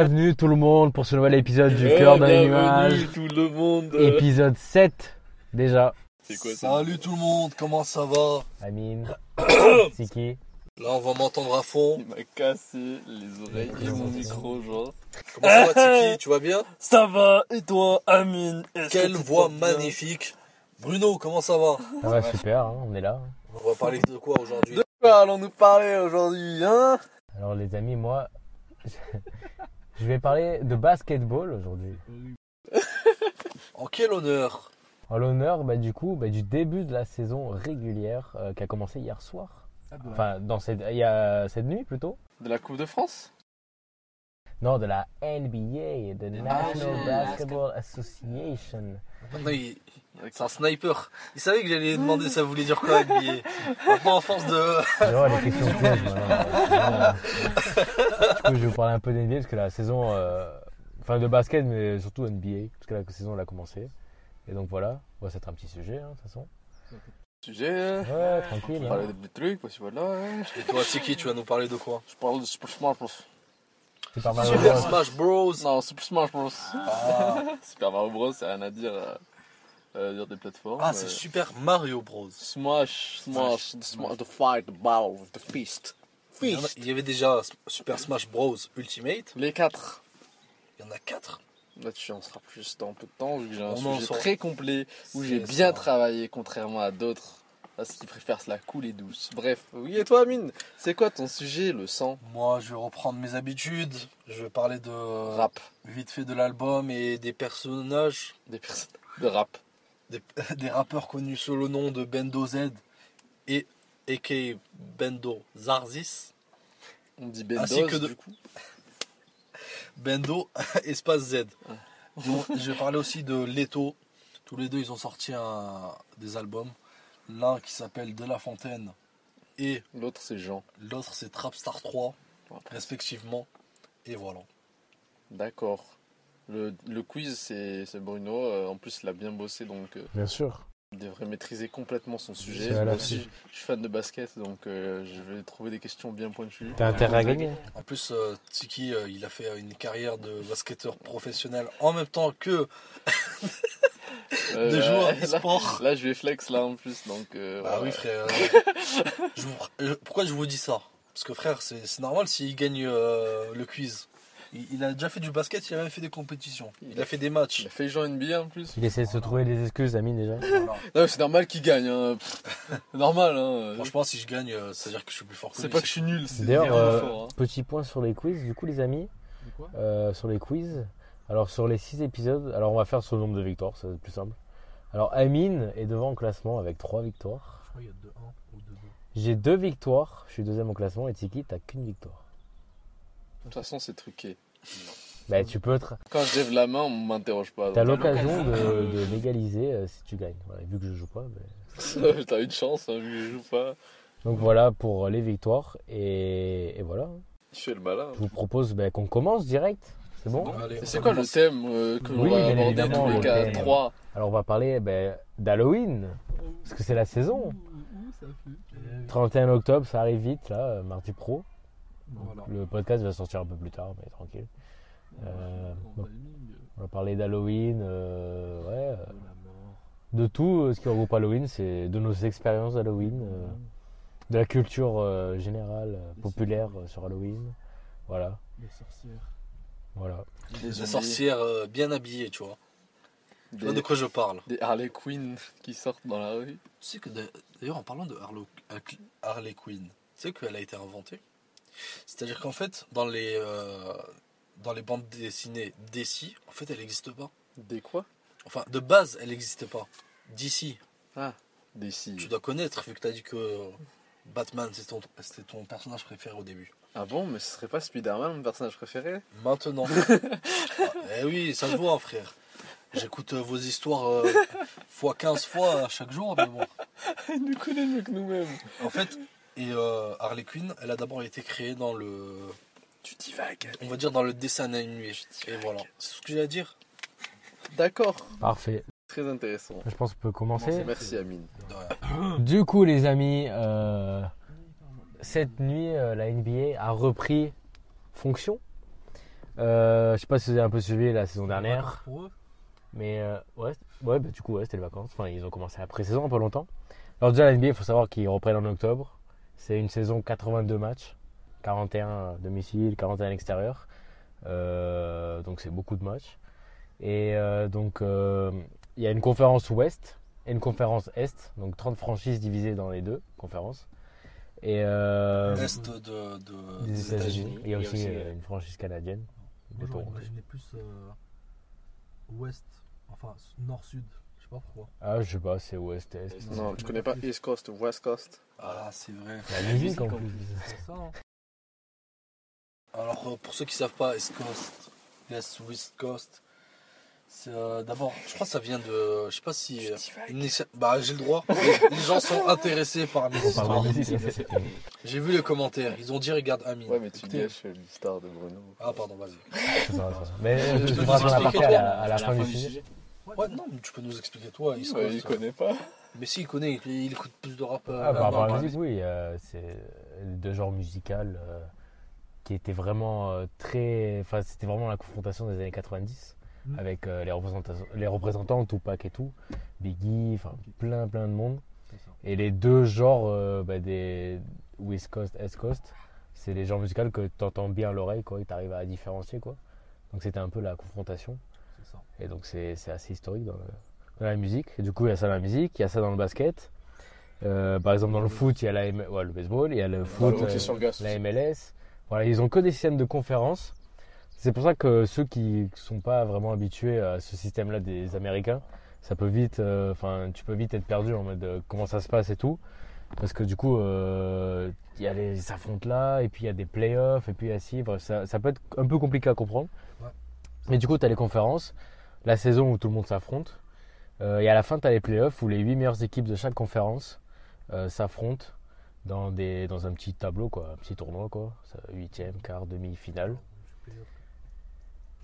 Bienvenue tout le monde pour ce nouvel épisode du Cœur d'un nuage. Bienvenue tout le monde. Épisode 7 déjà. C'est quoi ça? Salut tout le monde, comment ça va? Amine, Tsiky. Là on va m'entendre à fond. Il m'a cassé les oreilles et mon micro genre. Comment ça va Tsiky? Tu vas bien? Ça va, et toi Amine? Quelle voix magnifique. Bruno, comment ça va? Ça va super, hein, on est là. On va parler de quoi aujourd'hui? De quoi allons-nous parler aujourd'hui, hein? Alors les amis, moi... Je vais parler de basketball aujourd'hui. En quel honneur? En l'honneur du début de la saison régulière qui a commencé hier soir. Ah bah. Enfin, cette nuit plutôt. De la Coupe de France? Non, de la NBA, de National Basketball Association. Non, c'est un sniper. Il savait que j'allais demander ça voulait dire quoi NBA. Maintenant, en force de... Genre, les questions pièges. Du coup, je vais vous parler un peu d'NBA parce que la saison... Enfin, de basket, mais surtout NBA. Parce que la saison, elle a commencé. Et donc, voilà. Ouais, c'est un petit sujet, hein, de toute façon. Sujet. Ouais, tranquille. On va parler des petits trucs, parce que voilà. Hein. Et toi, Tsiky, tu vas nous parler de quoi? Je parle de Super Smash Bros. Super Smash Bros. Non, Super Smash Bros. Ah. Super Mario Bros, c'est rien à dire. Dire des plateformes. Ah, c'est Super Mario Bros. Smash, the fight, the battle, the fist. Il y avait déjà Super Smash Bros Ultimate. Les 4. Il y en a 4. Là-dessus, on sera plus dans un peu de temps. Vu que j'ai un sujet très complet où j'ai bien travaillé, contrairement à d'autres. Parce qu'ils préfèrent la cool et douce. Bref, oui, et toi Amine, c'est quoi ton sujet, le sang? Moi, je vais reprendre mes habitudes. Je vais parler de rap. Vite fait de l'album et des personnages. Des personnages de rap. Des rappeurs connus sous le nom de Beendo Z et a.k.a. Beendo Zarzis. On dit Beendo ainsi que du coup. Beendo espace Z. Donc, je vais parler aussi de Leto. Tous les deux, ils ont sorti des albums. L'un qui s'appelle De La Fontaine et l'autre c'est Jean. L'autre c'est Trapstar 3, respectivement. Et voilà. D'accord. Le quiz c'est Bruno. En plus il a bien bossé donc. Bien sûr. Il devrait maîtriser complètement son sujet. Moi aussi je suis fan de basket donc je vais trouver des questions bien pointues. T'as intérêt à gagner. En plus Tsiky il a fait une carrière de basketteur professionnel en même temps que. De joueurs de sport. Là je vais flex là en plus donc bah oui frère. Pourquoi je vous dis ça? Parce que frère c'est normal s'il gagne le quiz. Il a déjà fait du basket, il a même fait des compétitions. Il a fait des matchs. Il a fait Jean NBA en plus. Il essaie de se trouver des excuses Amine déjà. Voilà. Non c'est normal qu'il gagne hein. Normal hein. Franchement si je gagne c'est à dire que je suis plus fort que lui. C'est pas que je suis nul. D'ailleurs fort, hein. Petit point sur les quiz du coup les amis. Sur les quiz. Alors sur les 6 épisodes, alors on va faire sur le nombre de victoires, c'est plus simple. Alors Amine est devant au classement avec 3 victoires. Je crois qu'il y a 2-1 ou 2-2. J'ai 2 victoires, je suis deuxième au classement et Tsiky t'as qu'une victoire. De toute façon c'est truqué. Bah tu peux être... Quand je lève la main on m'interroge pas. T'as l'occasion de l'égaliser si tu gagnes. Voilà, vu que je joue pas. Mais... t'as une chance hein, vu que je joue pas. Donc voilà pour les victoires et voilà. Tu fais le malin. Je vous propose qu'on commence direct. C'est bon, allez, c'est quoi le thème que l'on va aborder tous les cas 3? Alors on va parler d'Halloween, parce que c'est la saison. 31 octobre, ça arrive vite, là, mardi pro. Voilà. Le podcast va sortir un peu plus tard, mais tranquille. On va parler d'Halloween, de tout ce qui regroupe Halloween, c'est de nos expériences d'Halloween, de la culture générale, populaire sur Halloween. Voilà. Les sorcières. Voilà. Des sorcières bien habillées, tu vois. Tu vois de quoi je parle. Des Harley Quinn qui sortent dans la rue. Tu sais que d'ailleurs, en parlant de Harley Quinn, tu sais qu'elle a été inventée. C'est-à-dire qu'en fait, dans les bandes dessinées DC, en fait, elle n'existe pas. Des quoi? Enfin, de base, elle n'existe pas. DC. Ah, DC. Tu dois connaître, vu que tu as dit que Batman, c'était ton personnage préféré au début. Ah bon, mais ce serait pas Spider-Man mon personnage préféré? Maintenant. Eh oui, ça se voit, frère. J'écoute vos histoires fois 15 fois chaque jour, mais bon. Il nous connaît mieux que nous-mêmes. En fait, Harley Quinn, elle a d'abord été créée dans le... Tu divagues. On va dire dans le dessin animé. Et voilà, c'est ce que j'ai à dire. D'accord. Parfait. Très intéressant. Je pense qu'on peut commencer. Merci, Amine. Du coup, les amis... Cette nuit, la NBA a repris fonction. Je sais pas si vous avez un peu suivi la saison dernière. Pour eux. Mais ouais, bah, du coup, ouais, c'était les vacances. Enfin, ils ont commencé la pré-saison pas longtemps. Alors, déjà, la NBA, il faut savoir qu'ils reprennent en octobre. C'est une saison 82 matchs, 41 à domicile, 41 à l'extérieur. Donc, c'est beaucoup de matchs. Et donc, il y a une conférence ouest et une conférence est. Donc, 30 franchises divisées dans les deux conférences. Et l'est des États-Unis. Il y a aussi une franchise canadienne. Moi, j'aurais imaginé plus ouest, enfin nord-sud. Je sais pas pourquoi. Ah, je sais pas, c'est ouest-est. Non, je connais pas East Coast ou West Coast. Ah, c'est vrai. La musique en plus. C'est ça. Alors, pour ceux qui savent pas, East Coast, West Coast, c'est d'abord, je crois que ça vient de, je sais pas si, bah j'ai le droit. Les gens sont intéressés par mes histoires. J'ai vu les commentaires, ils ont dit regarde Amine. Ouais mais tu gâches l'histoire de Bruno. Ah pardon, vas-y. Ça. Mais tu peux nous expliquer à la fin du sujet. Ouais non, mais tu peux nous expliquer toi. Il connaît pas. Mais si il connaît, il écoute plus de rap. Ah bah la musique, oui, c'est de genre musical qui était vraiment très, enfin c'était vraiment la confrontation des années 90. Avec les représentants, Tupac et tout, Biggie, enfin plein de monde. Et les deux genres des West Coast, East Coast, c'est les genres musicaux que t'entends bien à l'oreille, quoi, et t'arrives à différencier, quoi. Donc c'était un peu la confrontation. C'est ça. Et donc c'est assez historique dans la musique. Et du coup il y a ça dans la musique, il y a ça dans le basket. Par exemple dans le foot, il y a le baseball, il y a le foot, la MLS. Voilà, ils ont que des systèmes de conférences. C'est pour ça que ceux qui sont pas vraiment habitués à ce système-là des Américains, ça peut vite, tu peux vite être perdu en mode comment ça se passe et tout, parce que du coup, ils s'affrontent là, et puis il y a des playoffs, et puis assis, bref, ça peut être un peu compliqué à comprendre. Ouais. Mais du coup, tu as les conférences, la saison où tout le monde s'affronte, et à la fin, tu as les playoffs où les 8 meilleures équipes de chaque conférence s'affrontent dans un petit tableau, quoi, un petit tournoi, quoi, 8e, quart, demi-finale.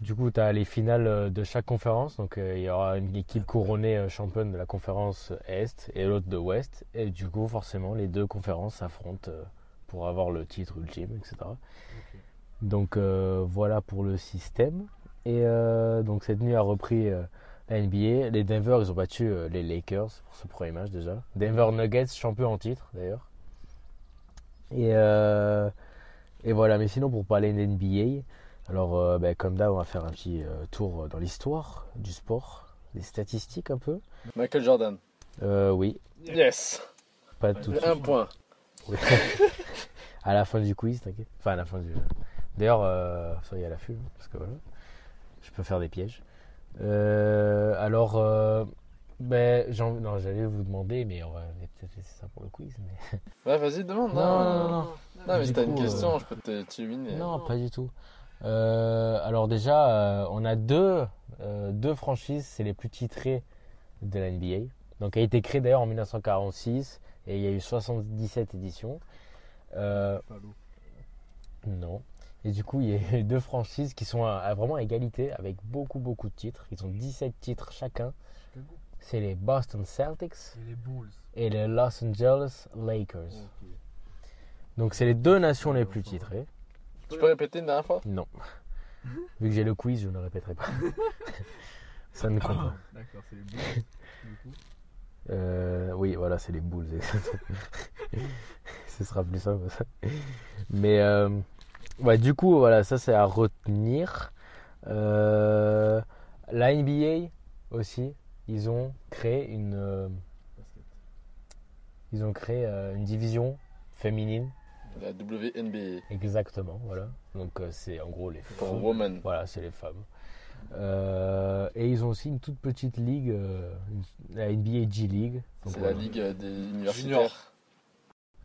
Du coup, tu as les finales de chaque conférence. Donc, il y aura une équipe couronnée championne de la conférence Est et l'autre de Ouest. Et du coup, forcément, les deux conférences s'affrontent pour avoir le titre ultime, etc. Okay. Donc, voilà pour le système. Et donc, cette nuit a repris la NBA. Les Denver, ils ont battu les Lakers pour ce premier match déjà. Denver Nuggets, champion en titre d'ailleurs. Et voilà, mais sinon, pour parler de NBA. Alors, comme d'hab, on va faire un petit tour dans l'histoire du sport, des statistiques un peu. Michael Jordan. Oui. Yes. Pas tout. Un point. Oui. À la fin du quiz, t'inquiète. Enfin, à la fin du. D'ailleurs, soyez à l'affût parce que voilà, je peux faire des pièges. Alors, j'allais vous demander, mais on va peut-être laisser ça pour le quiz. Mais... Ouais, vas-y, demande. Non, mais si t'as une question, je peux t'illuminer. Non, pas du tout. Alors déjà, on a deux franchises, c'est les plus titrées de la NBA. Donc elle a été créée d'ailleurs en 1946 et il y a eu 77 éditions. Non. Et du coup, il y a eu deux franchises qui sont à vraiment à égalité avec beaucoup de titres. Ils ont 17 titres chacun. C'est les Boston Celtics et les Bulls. Et les Los Angeles Lakers. Okay. Donc c'est les deux nations les plus titrées. Tu peux répéter une dernière fois ? Non. Vu que j'ai le quiz, je ne répéterai pas. Ça ne compte pas. D'accord, c'est les Bulls. Du coup. Oui, voilà, c'est les Bulls. Ce sera plus simple. Ça. Mais du coup, voilà, ça c'est à retenir. La NBA aussi, ils ont créé une division féminine. La WNBA. Exactement, voilà. Donc c'est en gros les femmes. Women. Voilà, c'est les femmes. Et ils ont aussi une toute petite ligue, la NBA G League. Donc, c'est la ligue des universitaires.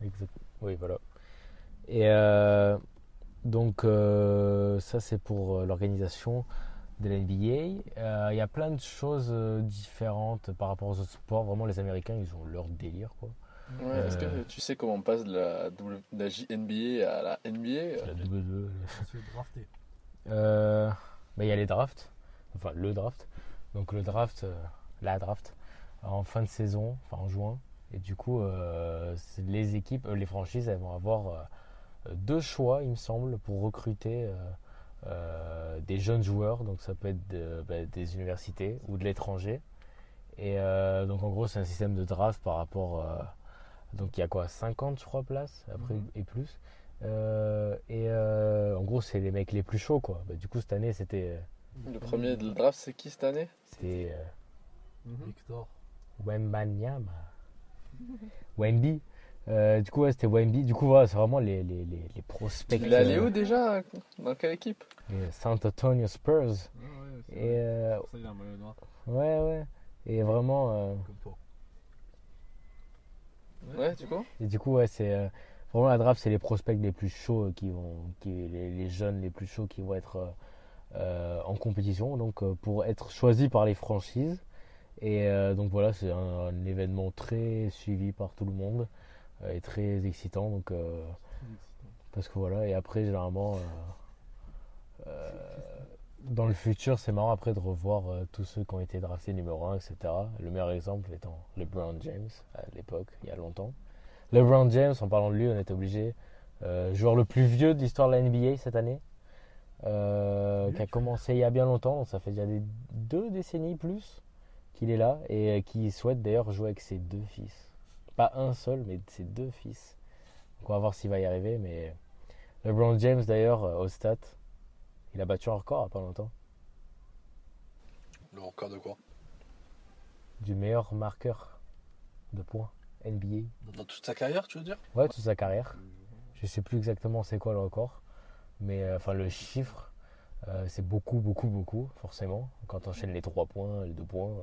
Exactement. Oui, voilà. Et ça c'est pour l'organisation de la NBA. Il y a plein de choses différentes par rapport aux autres sports. Vraiment, les Américains, ils ont leur délire, quoi. Ouais, est-ce que tu sais comment on passe de la JNBA à la NBA ? La WWE. Il y a les drafts. Enfin, le draft. Donc, le draft, la draft, en fin de saison, en juin. Et du coup, les équipes, les franchises, elles vont avoir deux choix, il me semble, pour recruter des jeunes joueurs, donc ça peut être des universités ou de l'étranger. Et donc en gros c'est un système de draft par rapport, donc il y a quoi, 50 je crois places après, et plus. En gros c'est les mecs les plus chauds quoi. Bah, du coup cette année c'était... Le premier de draft c'est qui cette année? C'était Victor Wembanyama. Wemby. Du coup ouais, c'était Wemby. Du coup voilà, c'est vraiment les prospects. Il est allé où déjà? Dans quelle équipe? San Antonio Spurs. Ouais, et ça, il a un maillot noir. Ouais. Et vraiment comme toi. Ouais, du coup. Et du coup ouais, c'est vraiment la draft, c'est les prospects les plus chauds qui vont, les jeunes les plus chauds qui vont être en compétition, donc pour être choisis par les franchises. Et donc voilà, c'est un événement très suivi par tout le monde et très excitant, donc parce que voilà. Et après généralement dans le futur, c'est marrant après de revoir tous ceux qui ont été draftés numéro 1, etc. Le meilleur exemple étant LeBron James, à l'époque, il y a longtemps. LeBron James, en parlant de lui, on était obligé, joueur le plus vieux de l'histoire de la NBA cette année, qui a commencé il y a bien longtemps, donc ça fait déjà 2 décennies plus qu'il est là, et qui souhaite d'ailleurs jouer avec ses 2 fils. Pas un seul, mais ses 2 fils. Donc on va voir s'il va y arriver, mais LeBron James d'ailleurs, au stat, il a battu un record il n'y a pas longtemps. Le record de quoi? Du meilleur marqueur de points NBA. Dans toute sa carrière, tu veux dire? Ouais, toute sa carrière. Je ne sais plus exactement c'est quoi le record. Mais enfin, le chiffre, c'est beaucoup, forcément. Quand on enchaîne les 3 points, les 2 points,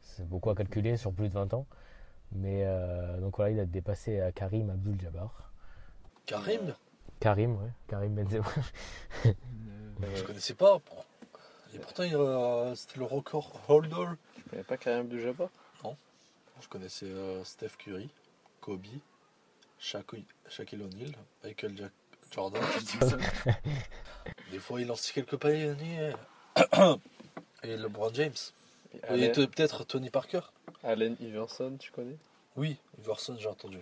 c'est beaucoup à calculer sur plus de 20 ans. Mais donc voilà, il a dépassé Kareem Abdul-Jabbar. Kareem, ouais. Kareem Benzema. Je connaissais pas. Et pourtant, c'était le record holder. Tu connais pas Kareem Abdul-Jabbar? Non. Je connaissais Steph Curry, Kobe, Shaquille O'Neal, Michael Jordan. Des fois, il lance quelques paniers. Et LeBron James. Et peut-être Tony Parker. Allen Iverson, tu connais? Oui, Iverson, j'ai entendu.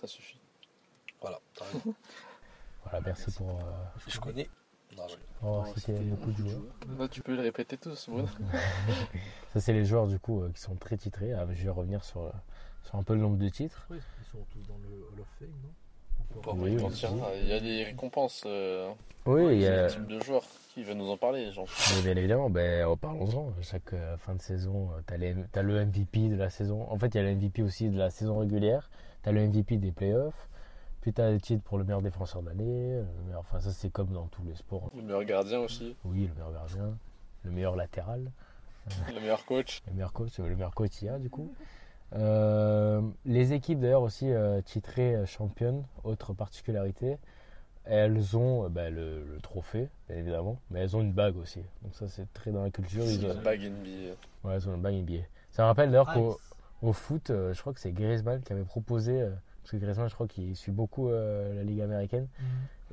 Ça suffit. Voilà, t'as raison. Voilà, merci pour... je connais... Non, c'était beaucoup de joueurs. Non, tu peux le répéter tous, Bruno. Ça, c'est les joueurs du coup qui sont très titrés. Ah, je vais revenir sur un peu le nombre de titres. Oui, ils sont tous dans le Hall of Fame, non? Oui, il y a des récompenses. Oui, il y a. Type de joueurs qui veulent nous en parler, genre. Oui, bien évidemment, parlons-en. Chaque fin de saison, t'as le MVP de la saison. En fait, il y a le MVP aussi de la saison régulière. T'as le MVP des playoffs. Puis t'as le titre pour le meilleur défenseur de l'année, enfin ça c'est comme dans tous les sports. Le meilleur gardien aussi. Oui, le meilleur gardien, le meilleur latéral. Le meilleur coach. Le meilleur coach il y a du coup. Les équipes d'ailleurs aussi titrées championnes, autre particularité, elles ont le trophée, bien évidemment, mais elles ont une bague aussi. Donc ça c'est très dans la culture. Ils ont une bague NBA. Ouais, elles ont une bague NBA. Ça me rappelle d'ailleurs qu'au foot, je crois que c'est Griezmann qui avait proposé... parce que Griezmann, je crois qu'il suit beaucoup la Ligue américaine.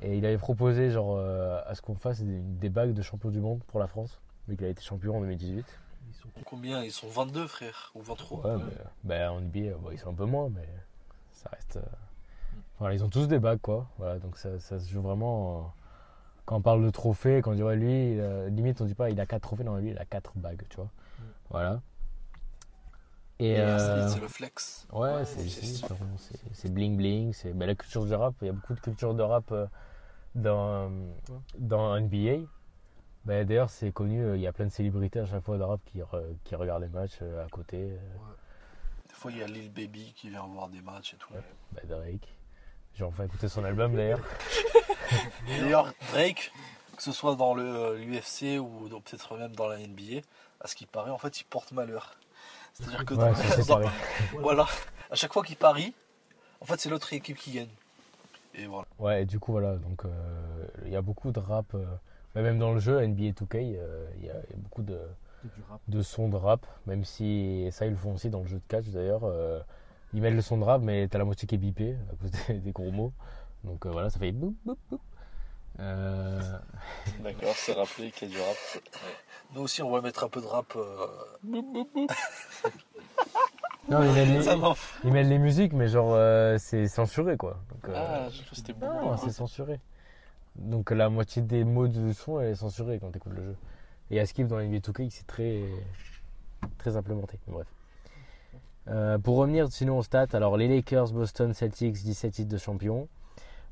Et il avait proposé à ce qu'on fasse des bagues de champion du monde pour la France, vu qu'il a été champion en 2018. Ils sont combien? Ils sont 22, frère, ou 23? Ouais, en NBA, ils sont un peu moins, mais ça reste... Voilà, ils ont tous des bagues, quoi. Voilà, donc ça se joue vraiment... Quand on parle de trophée, quand on dit, ouais, lui, limite, on dit pas, il a 4 trophées, non, lui, il a 4 bagues, tu vois. Voilà. C'est le flex. Ouais, c'est bling bling. C'est la culture du rap. Il y a beaucoup de culture de rap dans NBA. D'ailleurs, c'est connu. Il y a plein de célébrités à chaque fois de rap qui regardent les matchs à côté. Ouais. Des fois, il y a Lil Baby qui vient voir des matchs et tout. Ouais. Drake. J'ai enfin écouté son album d'ailleurs. D'ailleurs, Drake, que ce soit dans l'UFC ou peut-être même dans la NBA, à ce qu'il paraît, en fait, il porte malheur. C'est-à-dire que voilà, à chaque fois qu'il parie, en fait, c'est l'autre équipe qui gagne. Et voilà. Ouais, et du coup, voilà, donc il y a beaucoup de rap, même dans le jeu NBA 2K, il y a beaucoup de sons de rap, même si ça, ils le font aussi dans le jeu de catch d'ailleurs. Ils mettent le son de rap, mais t'as la moitié qui est bipée à cause des gros mots. Donc voilà, ça fait boum, boum, boum. D'accord, c'est rappelé qu'il y a du rap. Ouais. Nous aussi, on va mettre un peu de rap. Non, ils mettent les musiques, mais c'est censuré quoi. Donc, je crois que c'était bon. C'est censuré. Donc la moitié des mots de son est censurée quand t'écoutes le jeu. Et à skip dans NBA 2K, c'est très, très implémenté. Bref. Pour revenir sinon aux stats, alors les Lakers, Boston Celtics, 17 titres de champion.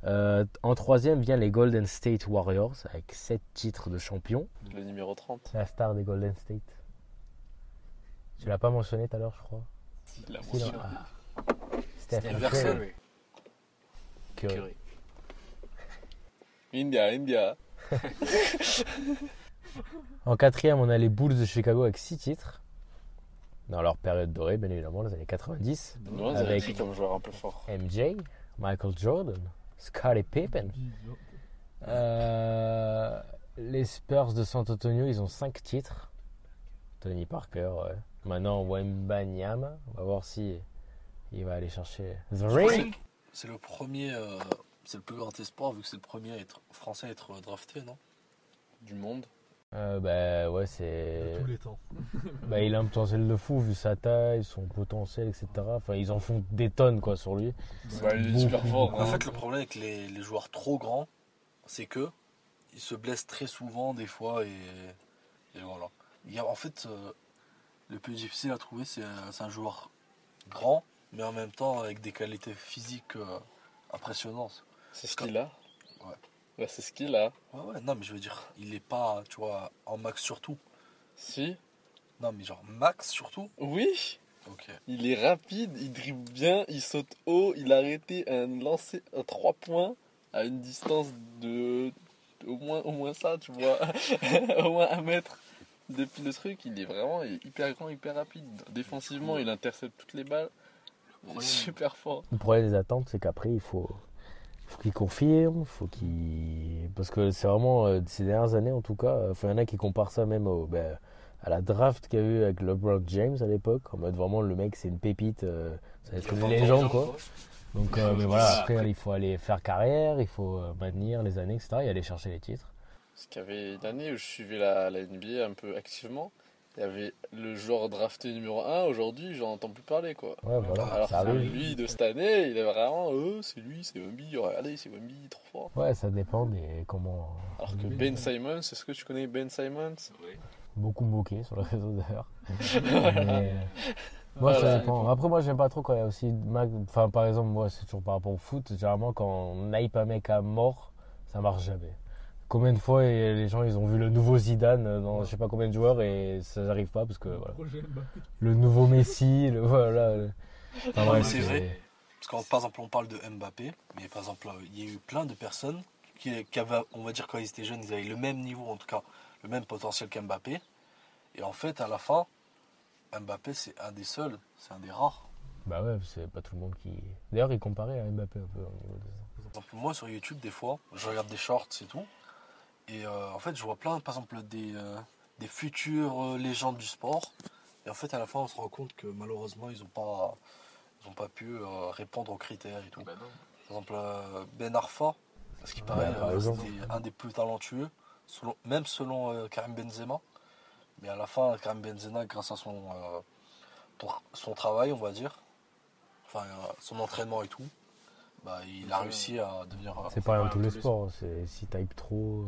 En troisième vient les Golden State Warriors avec 7 titres de champion. Le numéro 30. La star des Golden State. Tu l'as pas mentionné tout à l'heure, je crois. Si, il l'a mentionné. Stephen Curry. Curry. India. En quatrième, on a les Bulls de Chicago avec 6 titres. Dans leur période dorée, bien évidemment, les années 90. Nous, avec comme joueur un peu fort. MJ, Michael Jordan, Scottie Pippen. Les Spurs de San Antonio, ils ont 5 titres. Tony Parker, ouais. Maintenant, Wembanyama. On va voir si il va aller chercher The Ring. C'est le premier, c'est le plus grand espoir, vu que c'est le premier français à être drafté, non ? Du monde. Bah ouais, c'est. De tous les temps. Bah, il a un potentiel de fou vu sa taille, son potentiel, etc. Enfin, ils en font des tonnes quoi sur lui. Bah, il est super fort. En fait, le problème avec les joueurs trop grands, c'est que ils se blessent très souvent des fois et voilà. En fait, le plus difficile à trouver, c'est un joueur grand, mais en même temps avec des qualités physiques impressionnantes. C'est ce qu'il a. Ouais. Bah, c'est ce qu'il a. Ouais, non, mais je veux dire, il est pas, tu vois, en max surtout. Si. Non, mais genre max surtout. Oui. Ok. Il est rapide, il dribble bien, il saute haut, il a arrêté un lancer à 3 points à une distance de. Au moins ça, tu vois. Au moins 1 mètre. Depuis le truc, il est vraiment hyper grand, hyper rapide. Défensivement, il intercepte toutes les balles. Il est super fort. Le problème des attentes, c'est qu'après, il faut qu'il confirme, faut qu'il... Parce que c'est vraiment, ces dernières années en tout cas, il y en a qui comparent ça même à la draft qu'il y a eu avec LeBron James à l'époque, en mode vraiment le mec c'est une pépite, ça va être une légende quoi. Donc mais voilà, après il faut aller faire carrière, il faut maintenir les années, etc. et aller chercher les titres. Parce qu'il y avait une année où je suivais la NBA un peu activement, il y avait le joueur drafté numéro 1, aujourd'hui j'en entends plus parler quoi. Ouais, voilà, alors ça lui de cette année, il est vraiment c'est lui, c'est Wemby, regardez c'est Wemby, trop fort. Ouais, ça dépend des comment. Alors que Ben Simmons, est-ce que tu connais Ben Simmons ? Oui. Beaucoup moqué sur le réseau d'ailleurs. Mais... moi voilà, ça dépend. Après moi j'aime pas trop quand il y a aussi enfin par exemple moi c'est toujours par rapport au foot, généralement quand on hype un mec à mort, ça marche jamais. Combien de fois les gens ils ont vu le nouveau Zidane dans je sais pas combien de joueurs et ça n'arrive pas parce que voilà. Le nouveau Messi, voilà. Enfin, bref, c'est vrai. Parce qu'en par exemple on parle de Mbappé, mais par exemple il y a eu plein de personnes qui avaient, on va dire quand ils étaient jeunes, ils avaient le même niveau, en tout cas le même potentiel qu'Mbappé. Et en fait à la fin, Mbappé c'est un des seuls, c'est un des rares. Bah ouais, c'est pas tout le monde qui. D'ailleurs il comparait à Mbappé un peu au niveau de. Par exemple moi sur YouTube des fois, je regarde des shorts et tout. Et en fait, je vois plein, par exemple, des futures légendes du sport. Et en fait, à la fin, on se rend compte que malheureusement, ils n'ont pas pu répondre aux critères et tout. Ben par exemple, Ben Arfa, parce qu'il paraît, c'était un des plus talentueux, selon Karim Benzema. Mais à la fin, Karim Benzema, grâce à son travail, on va dire, son entraînement et tout, bah, il a réussi à devenir. C'est pareil dans tous les sports, c'est, si t'hypes trop.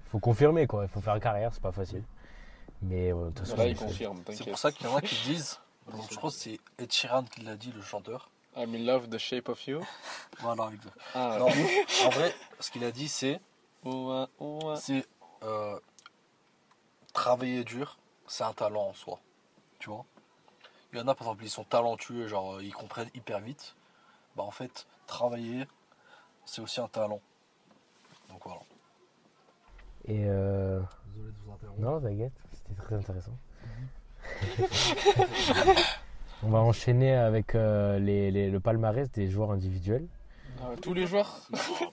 Il faut confirmer quoi, il faut faire carrière, c'est pas facile. Mais de toute façon, il confirme, t'inquiète. C'est pour ça qu'il y en a qui disent, je crois que c'est Ed Sheeran qui l'a dit, le chanteur. I'm in love the shape of you. Voilà, exact. Ah, ouais. En vrai, ce qu'il a dit, c'est travailler dur, c'est un talent en soi. Tu vois ? Il y en a par exemple, ils sont talentueux, genre ils comprennent hyper vite. Bah en fait, travailler, c'est aussi un talent. Donc voilà. Et désolé de vous interrompre. Non, t'inquiète, c'était très intéressant. On va enchaîner avec le palmarès des joueurs individuels. Tous les joueurs.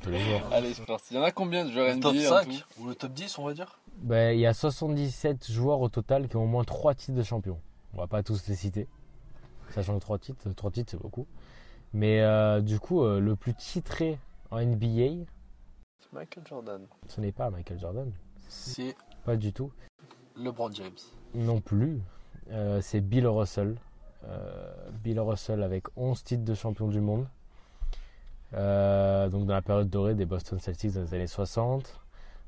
Tous les joueurs. Allez, c'est parti. Il y en a combien de joueurs NBA ? Le top 5 ou le top 10, on va dire ? Bah, il y a 77 joueurs au total qui ont au moins 3 titres de champion. On va pas tous les citer. Sachant que 3 titres, c'est beaucoup. Mais du coup, le plus titré en NBA, c'est Michael Jordan. Ce n'est pas Michael Jordan. C'est pas du tout. LeBron James. Non plus. C'est Bill Russell. Bill Russell avec 11 titres de champion du monde. Donc dans la période dorée des Boston Celtics dans les années 60,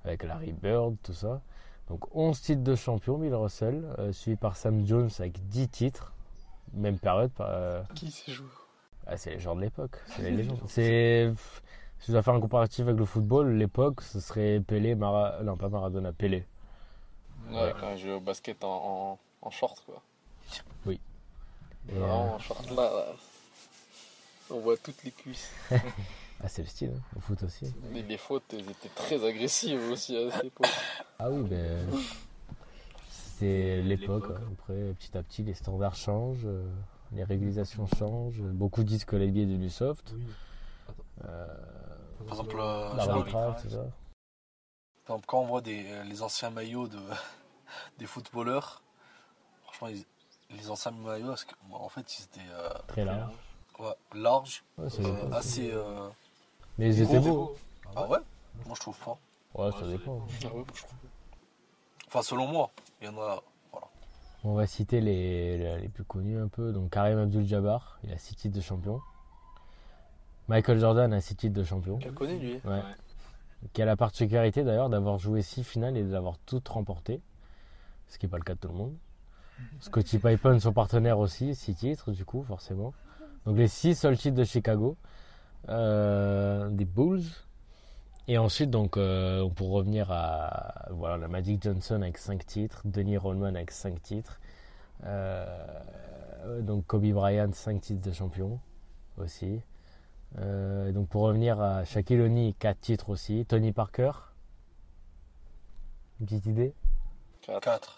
avec Larry Bird, tout ça. Donc 11 titres de champion, Bill Russell, suivi par Sam Jones avec 10 titres, même période. Qui ces joueurs ? Ah, c'est les gens de l'époque, c'est les légendes. C'est... Si je dois faire un comparatif avec le football, l'époque, ce serait Pelé, non pas Maradona, Pelé. Ouais, quand il jouait au basket en short, quoi. Oui. Et en short, là, on voit toutes les cuisses. Ah, c'est le style, hein, au foot aussi. Les fautes, elles étaient très agressives aussi à cette époque. Ah oui, ben... C'était l'époque, hein. Après, petit à petit, les standards changent, les régulations changent. Beaucoup disent que l'NBA est devenu soft. Oui. Par exemple, quand on voit les anciens maillots des footballeurs, franchement, les anciens maillots, parce que, en fait, ils étaient très larges. Ouais, larges, assez. Mais ils étaient beaux. Ah ouais ? Moi, je trouve pas. Ouais, ça dépend. Enfin, selon moi, il y en a. Voilà. On va citer les plus connus un peu. Donc, Kareem Abdul-Jabbar, il a 6 titres de champion. Michael Jordan a 6 titres de champion. Tu le connais, lui. Ouais. Qui a la particularité d'ailleurs d'avoir joué 6 finales et de l'avoir toutes remportées. Ce qui n'est pas le cas de tout le monde. Scottie Pippen, son partenaire aussi, 6 titres du coup, forcément. Donc les 6 seuls titres de Chicago, des Bulls. Et ensuite, donc, pour revenir à la Magic Johnson avec 5 titres, Dennis Rodman avec 5 titres, donc Kobe Bryant, 5 titres de champion aussi. Donc pour revenir à Shaquille O'Neal, 4 titres aussi. Tony Parker, une petite idée ? 4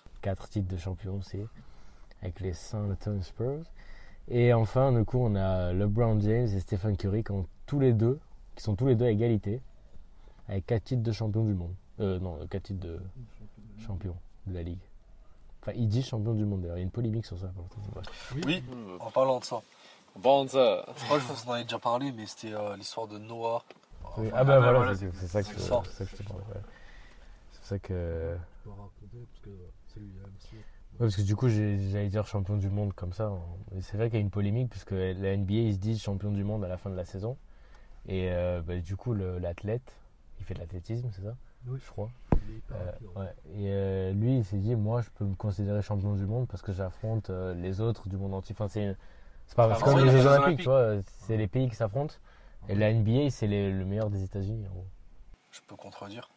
titres de champion aussi, avec les San Antonio Spurs. Et enfin, du coup, on a LeBron James et Stephen Curry qui sont tous les deux à égalité, avec 4 titres de champion du monde. 4 titres de champion de la ligue. Enfin, il dit champion du monde, d'ailleurs. Il y a une polémique sur ça. Oui, en parlant de ça. Je crois que vous en avez déjà parlé, mais c'était l'histoire de Noah. Oui. Ah ben voilà, c'est ça que je te parlais. C'est ça que... Je peux raconter, parce que c'est lui, MC. Ouais, parce que du coup, j'allais dire champion du monde comme ça. Et c'est vrai qu'il y a une polémique, puisque la NBA, ils se disent champion du monde à la fin de la saison. Et du coup, l'athlète, il fait de l'athlétisme, c'est ça ? Oui, je crois. Et lui, il s'est dit, moi, je peux me considérer champion du monde parce que j'affronte les autres du monde entier. Enfin, c'est pas parce que les Jeux Olympiques, tu vois, c'est les pays qui s'affrontent. Et la NBA, c'est le meilleur des États-Unis, en gros. Je peux contredire.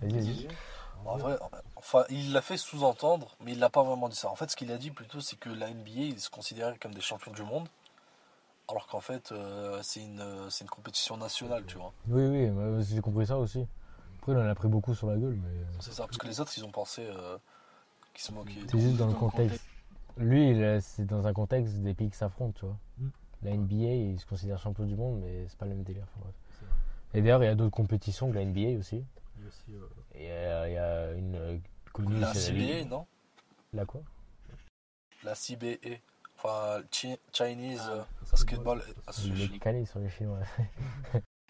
Vas-y. En vrai, il l'a fait sous-entendre, mais il l'a pas vraiment dit ça. En fait, ce qu'il a dit plutôt, c'est que la NBA, ils se considéraient comme des champions du monde, alors qu'en fait, c'est une compétition nationale, tu vois. Oui, j'ai compris ça aussi. Après, on l'a pris beaucoup sur la gueule, mais. C'est ça, parce que les autres, ils ont pensé qu'ils se moquaient. C'est juste dans le contexte. Lui, c'est dans un contexte des pays qui s'affrontent, tu vois. La NBA, il se considère champion du monde, mais c'est pas le même délire. Et d'ailleurs, il y a d'autres compétitions que la NBA aussi. Et il y a une connue. La CBA, non ? La quoi ? La CBA. Enfin, Chinese Basketball Association. Il est calé sur les Chinois.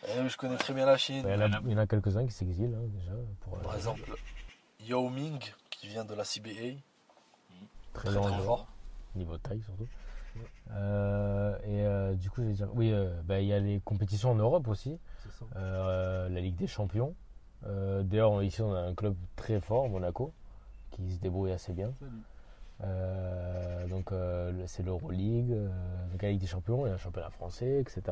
Je connais très bien la Chine. Il y en a quelques-uns qui s'exilent, hein, déjà. Par exemple, Yao Ming, qui vient de la CBA. Très fort. Niveau taille, surtout. Ouais. Du coup, je vais dire... Oui, il y a les compétitions en Europe aussi. La Ligue des Champions. D'ailleurs, ici, on a un club très fort, Monaco, qui se débrouille assez bien. C'est l'Euroleague, donc la Ligue des Champions, il y a un championnat français, etc.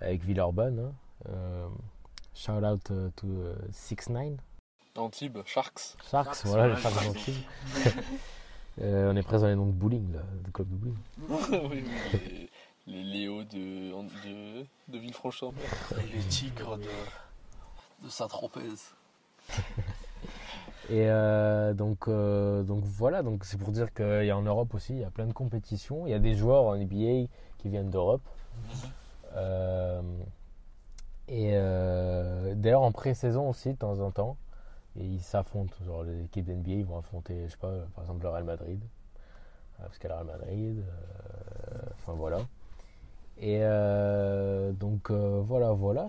Avec Villeurbanne. Hein. Shout out to 6ix9ine. Antibes, Sharks, voilà, les Sharks d'Antibes. On est presque dans les noms de bowling, là, de club de bowling. Oui, les Léo de Villefranche-en-Mer. Les Tigres de Saint-Tropez. Donc c'est pour dire qu'il y a en Europe aussi, il y a plein de compétitions. Il y a des joueurs en NBA qui viennent d'Europe. D'ailleurs, en pré-saison aussi, de temps en temps, et ils s'affrontent, genre les équipes d'NBA, ils vont affronter, je sais pas, par exemple le Real Madrid, parce qu'il y a le Real Madrid, enfin voilà. Je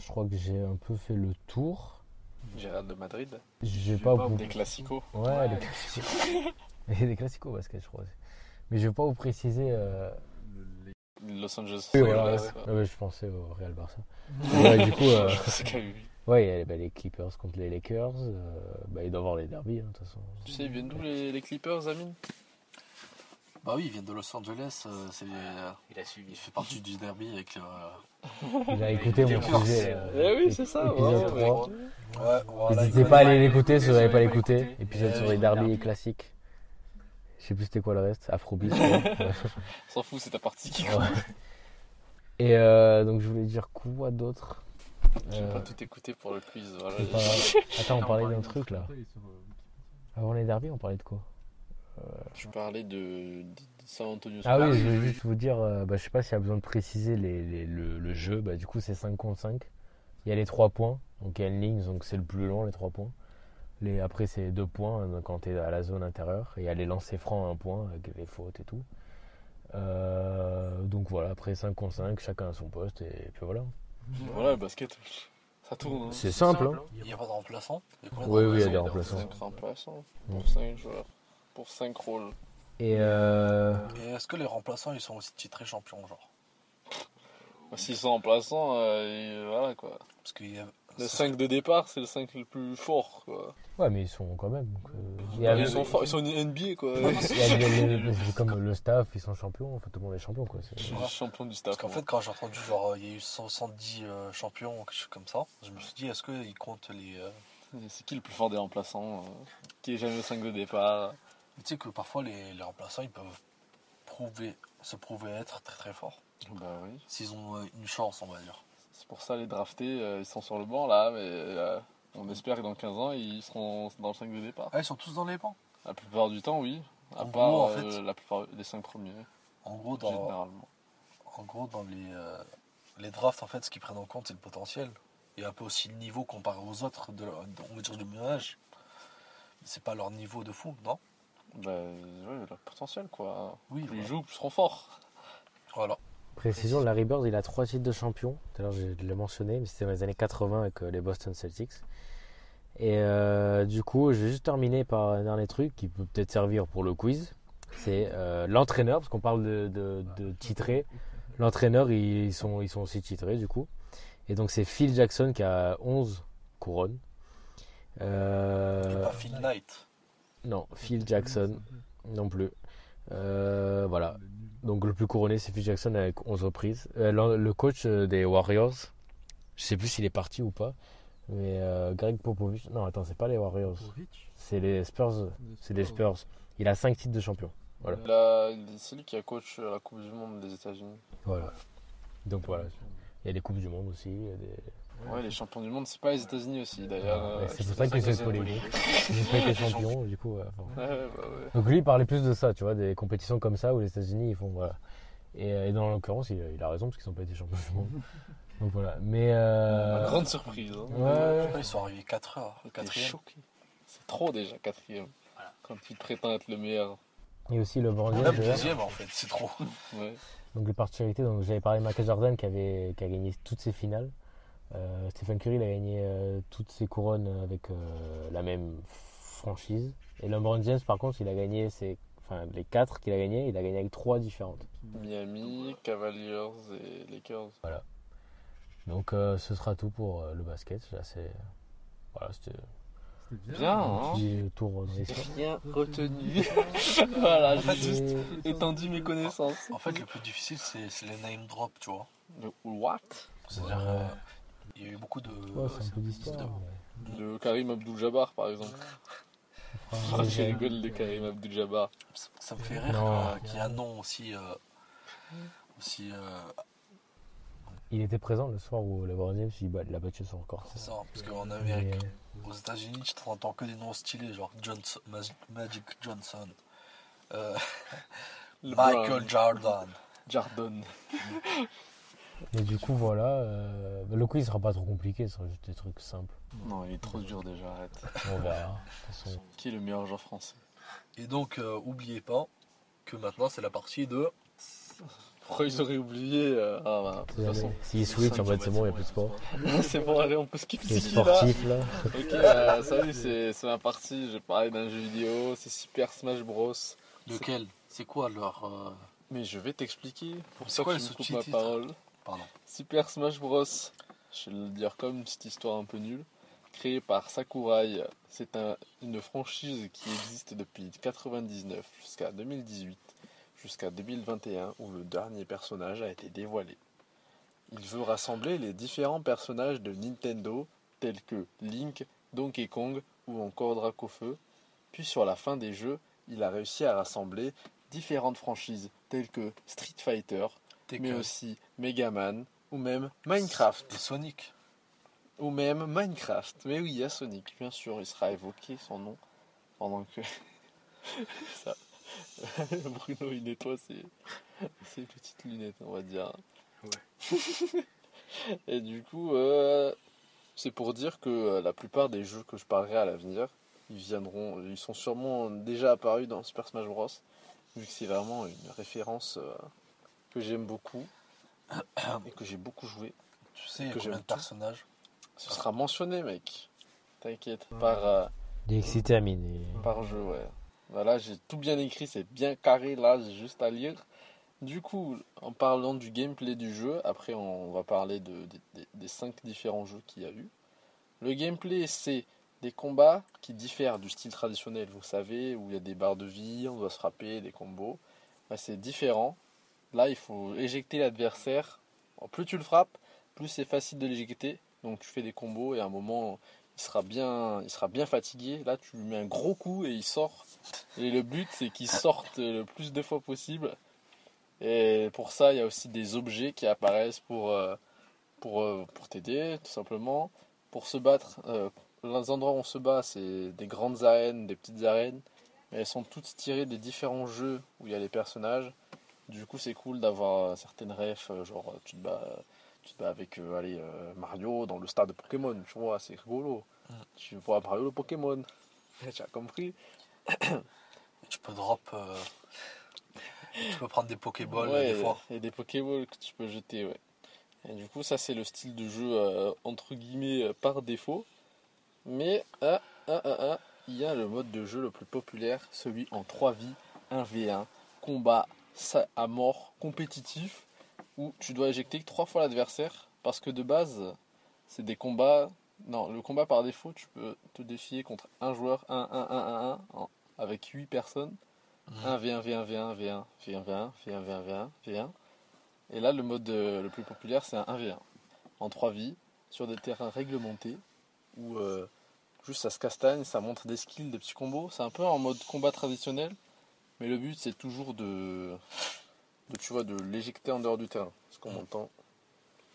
crois que j'ai un peu fait le tour. J'ai hâte de Madrid. Je vais pas des classicos. Ouais, les classicos. Il y a des classicos, parce que je crois. Mais je vais pas vous préciser... Los Angeles. Oui, voilà, ouais, je pensais au Real Barça. Ouais, du coup, ouais, bah, les Clippers contre les Lakers, bah, il doit y avoir les derbys, hein, de toute façon. Tu sais, ils viennent d'où les Clippers, Amine? Bah oui, ils viennent de Los Angeles. C'est... Il a suivi. Il fait partie du derby avec. Il a écouté mon sujet. Oui, c'est ça. Épisode 3. N'hésitez pas à aller l'écouter si vous n'avez pas l'écouté. Épisode sur les derbys classiques. Je sais plus c'était quoi le reste. Afrobeat. On s'en fout, c'est ta partie qui compte. Et donc je voulais dire quoi d'autre. J'ai pas tout écouté pour le quiz. Voilà. Attends, on parlait d'un truc là. Avant les derbys, on parlait de quoi? Je parlais de San Antonio Spurs. Ah oui, je voulais juste vous dire, je sais pas s'il y a besoin de préciser le jeu. Bah, du coup, c'est 5 contre 5. Il y a les 3 points, donc il y a une ligne, donc c'est le plus long, les 3 points. Après, c'est 2 points quand tu es à la zone intérieure. Et il y a les lancers francs à 1 point avec les fautes et tout. Donc voilà, après 5 contre 5, chacun à son poste et puis voilà. Voilà, le basket. Ça tourne, hein. C'est simple. Hein. Il n'y a pas de remplaçant. Oui, il y a des remplaçants. Pour 5 joueurs. Pour 5 rôles. Et est-ce que les remplaçants ils sont aussi titrés champions genre? S'ils sont remplaçants, voilà quoi. Parce que le 5 de départ c'est le 5 le plus fort quoi. Ouais, mais ils sont quand même. Ils sont NBA quoi. Comme le staff, ils sont champions, enfin tout le monde est champion quoi. C'est le champion du staff. Parce qu'en fait, quand j'ai entendu genre il y a eu 110 champions, quelque chose comme ça, je me suis dit est-ce qu'ils comptent les. C'est qui le plus fort des remplaçants qui est jamais le 5 de départ? Tu sais que parfois les remplaçants ils peuvent se prouver être très très forts. Bah oui. S'ils ont une chance, on va dire. C'est pour ça les draftés ils sont sur le banc là, mais on espère que dans 15 ans ils seront dans le 5 de départ. Ah, ils sont tous dans les bancs? La plupart du temps, oui. À en part gros, en fait, la plupart des 5 premiers. En gros, dans les drafts, en fait, ce qu'ils prennent en compte c'est le potentiel. Et un peu aussi le niveau comparé aux autres, on va dire du même âge. C'est pas leur niveau de fou, non? Ouais, le potentiel quoi. Oui, plus ils jouent, plus ils seront forts. Voilà. Précision, Larry Bird il a 3 titres de champion. Tout à l'heure je l'ai mentionné, mais c'était dans les années 80 avec les Boston Celtics. Et du coup, je vais juste terminer par un dernier truc qui peut peut-être servir pour le quiz. C'est l'entraîneur, parce qu'on parle de titré. L'entraîneur, ils sont aussi titrés du coup. Et donc c'est Phil Jackson qui a 11 couronnes. Et pas Phil Knight. Non, Phil Jackson non plus. Voilà. Donc le plus couronné, c'est Phil Jackson avec 11 reprises. Le coach des Warriors, je sais plus s'il est parti ou pas, mais Greg Popovich. Non, attends, c'est pas les Warriors. C'est les Spurs. C'est les Spurs. Il a 5 titres de champion. Voilà. C'est lui qui a coach la Coupe du Monde des États-Unis. Voilà. Donc voilà. Il y a des Coupes du Monde aussi. Ouais, les champions du monde, c'est pas les États-Unis aussi d'ailleurs. Ouais, c'est pour ça qu'ils se polémique. Ils ont pas été champions, du coup. Ouais. Donc lui, il parlait plus de ça, tu vois, des compétitions comme ça où les États-Unis ils font. Voilà. Et dans l'occurrence, il a raison parce qu'ils n'ont pas été champions du monde. Donc voilà. Mais. Grande surprise. Hein. Ouais. Je sais pas, ils sont arrivés 4 heures. 4e. C'est trop déjà, 4e. Voilà. Quand tu te prétends être le meilleur. Et aussi le James. Le 2e en fait, c'est trop. Ouais. Donc les particularités, donc j'avais parlé de Michael Jordan qui a gagné toutes ses finales. Stephen Curry il a gagné toutes ses couronnes avec la même franchise. Et LeBron James par contre, il a gagné les 4 qu'il a gagné, il a gagné avec 3 différentes. Miami, Cavaliers et Lakers. Voilà. Donc ce sera tout pour le basket. Là, c'était bien. Hein, tour rien retenu. Voilà, j'ai juste étendu mes connaissances. En fait, le plus difficile c'est les name drop, tu vois. Le what? C'est-à-dire il y a eu beaucoup de de Kareem Abdul-Jabbar par exemple. J'ai rigolé de Kareem Abdul-Jabbar. Ça me fait rire qu'il y a un nom aussi. Il était présent le soir où LeBron James l'a battu sur le corps. C'est ça, parce qu'en Amérique, aux États-Unis, tu t'entends que des noms stylés, genre Johnson, Magic Johnson, Michael Jordan. Et du coup, voilà, le quiz sera pas trop compliqué, ce sera juste des trucs simples. Non, il est trop dur déjà, arrête. On verra. Qui est le meilleur joueur français? Et donc, oubliez pas que maintenant, c'est la partie de. Pourquoi ils auraient oublié de toute façon. S'ils switchent, en fait, c'est bon, il n'y a plus de sport. C'est bon, allez, on peut skipper ce qui est sportif là. Ok, salut, c'est ma partie. J'ai parlé d'un jeu vidéo, c'est Super Smash Bros. Lequel? C'est quoi leur Mais je vais t'expliquer. Pour ça, tu me coupes ma parole. Pardon. Super Smash Bros. Je vais le dire comme une petite histoire un peu nulle. Créé par Sakurai, c'est une franchise qui existe depuis 1999 jusqu'à 2018, jusqu'à 2021, où le dernier personnage a été dévoilé. Il veut rassembler les différents personnages de Nintendo, tels que Link, Donkey Kong ou encore Dracofeu. Puis sur la fin des jeux, il a réussi à rassembler différentes franchises, telles que Street Fighter, mais aussi Mega Man ou même Minecraft. Et Sonic. Ou même Minecraft. Mais oui, il y a Sonic, bien sûr, il sera évoqué son nom pendant que... Ça. Bruno, il nettoie ses petites lunettes, on va dire. Ouais. Et du coup, c'est pour dire que la plupart des jeux que je parlerai à l'avenir, ils sont sûrement déjà apparus dans Super Smash Bros. Vu que c'est vraiment une référence que j'aime beaucoup et que j'ai beaucoup joué. Tu sais, il y a combien de personnages ? Ce sera mentionné, mec. T'inquiète. Par jeu, ouais. Voilà, j'ai tout bien écrit, c'est bien carré, là, j'ai juste à lire. Du coup, en parlant du gameplay du jeu, après on va parler des 5 différents jeux qu'il y a eu. Le gameplay, c'est des combats qui diffèrent du style traditionnel, vous savez, où il y a des barres de vie, on doit se frapper, des combos. Bah, c'est différent. Là, il faut éjecter l'adversaire. Plus tu le frappes, plus c'est facile de l'éjecter. Donc tu fais des combos et à un moment il sera bien fatigué. Là tu lui mets un gros coup et il sort. Et le but c'est qu'il sorte le plus de fois possible. Et pour ça il y a aussi des objets qui apparaissent pour t'aider tout simplement. Pour se battre, les endroits où on se bat c'est des grandes arènes, des petites arènes. Mais elles sont toutes tirées des différents jeux où il y a les personnages. Du coup c'est cool d'avoir certaines refs, genre tu te bats avec Mario dans le stade de Pokémon, tu vois, c'est rigolo. Mm. Tu vois Mario le Pokémon, tu as compris. Tu peux prendre des Pokéballs, ouais, des fois. Et des Pokéballs que tu peux jeter, ouais. Et du coup, ça c'est le style de jeu entre guillemets par défaut. Mais il y a le mode de jeu le plus populaire, celui en 3 vies, 1v1, combat à mort, compétitif. Où tu dois éjecter 3 fois l'adversaire parce que de base c'est des combats. Non, le combat par défaut tu peux te défier contre un joueur 1-1-1-1-1 avec 8 personnes. 1v1 v1 v1 v1 v1 v1 v1 v1 v1. Et là le mode le plus populaire c'est un 1v1 en 3 vies sur des terrains réglementés où juste ça se castagne, ça montre des skills, des petits combos. C'est un peu en mode combat traditionnel mais le but c'est toujours de l'éjecter en dehors du terrain, parce qu'on entend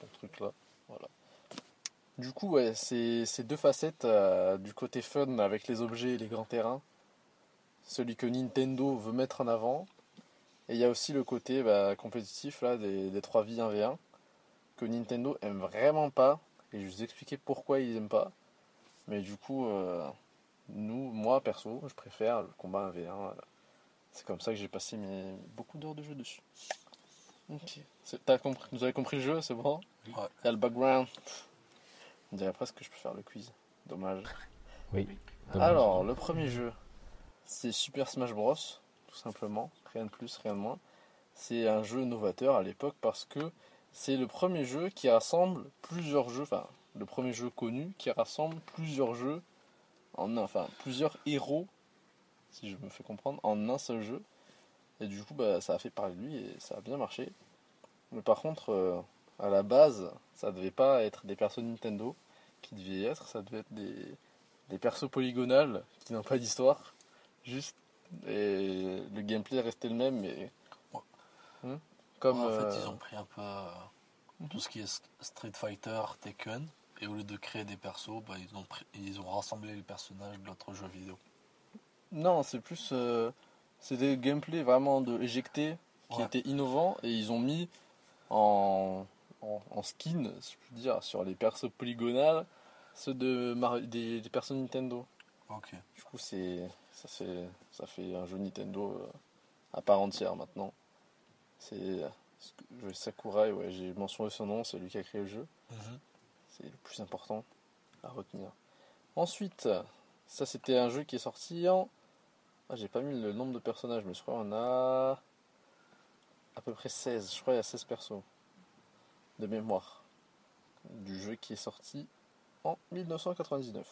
ton truc là, voilà. Du coup, ouais, c'est 2 facettes, du côté fun avec les objets et les grands terrains, celui que Nintendo veut mettre en avant, et il y a aussi le côté compétitif là, des 3 vies 1v1, que Nintendo aime vraiment pas, et je vais vous expliquer pourquoi ils aiment pas, mais du coup, moi perso, je préfère le combat 1v1, voilà. C'est comme ça que j'ai passé beaucoup d'heures de jeu dessus. Ok. Vous avez compris le jeu, c'est bon ? Ouais. Il y a le background. On dirait presque que je peux faire le quiz. Dommage. Oui. Dommage. Alors, le premier jeu, c'est Super Smash Bros. Tout simplement. Rien de plus, rien de moins. C'est un jeu novateur à l'époque parce que c'est le premier jeu qui rassemble plusieurs jeux. Enfin, le premier jeu connu qui rassemble plusieurs jeux. Plusieurs héros. Si je me fais comprendre, en un seul jeu. Et du coup, ça a fait parler de lui et ça a bien marché. Mais par contre, à la base, ça devait pas être des persos Nintendo qui devaient être. Ça devait être des persos polygonales qui n'ont pas d'histoire. Juste. Et le gameplay restait le même. Mais... Ouais. En fait, ils ont pris un peu tout ce qui est Street Fighter, Tekken. Et au lieu de créer des persos, ils ont rassemblé les personnages de l'autre jeu vidéo. Non, c'est plus... c'est des gameplays vraiment de éjectés qui étaient innovants et ils ont mis en skin, si je puis dire, sur les persos polygonales, ceux des persos Nintendo. Ok. Du coup, ça fait un jeu Nintendo à part entière maintenant. C'est Sakurai, ouais, j'ai mentionné son nom, c'est lui qui a créé le jeu. Mm-hmm. C'est le plus important à retenir. Ensuite, ça c'était un jeu qui est sorti en... Ah, j'ai pas mis le nombre de personnages, mais je crois qu'on a à peu près 16, je crois qu'il y a 16 persos de mémoire du jeu qui est sorti en 1999.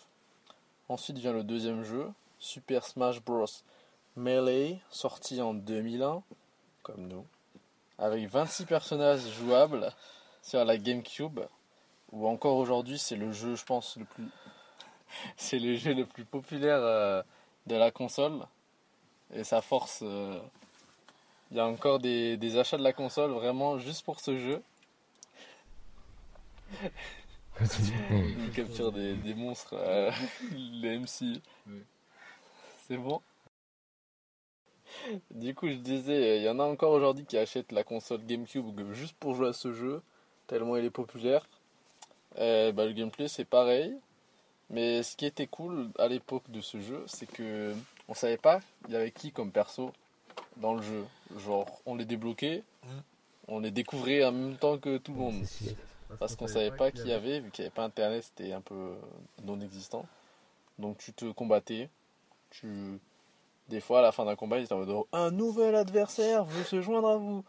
Ensuite vient le deuxième jeu, Super Smash Bros Melee, sorti en 2001, comme nous, avec 26 personnages jouables sur la GameCube, où encore aujourd'hui c'est le jeu, je pense, c'est le jeu le plus populaire de la console. Et ça force, il y a encore des achats de la console vraiment juste pour ce jeu. Il capture des monstres, les MC. Oui. C'est bon. Du coup, je disais, il y en a encore aujourd'hui qui achètent la console GameCube juste pour jouer à ce jeu, tellement il est populaire. Bah, le gameplay, c'est pareil. Mais ce qui était cool à l'époque de ce jeu, c'est que on savait pas il y avait qui comme perso dans le jeu. Genre, on les débloquait, on les découvrait en même temps que tout le monde. Parce qu'on savait pas qui y avait, vu qu'il n'y avait pas internet, c'était un peu non existant. Donc tu te combattais. Des fois, à la fin d'un combat, ils étaient en mode « Un nouvel adversaire veut se joindre à vous !»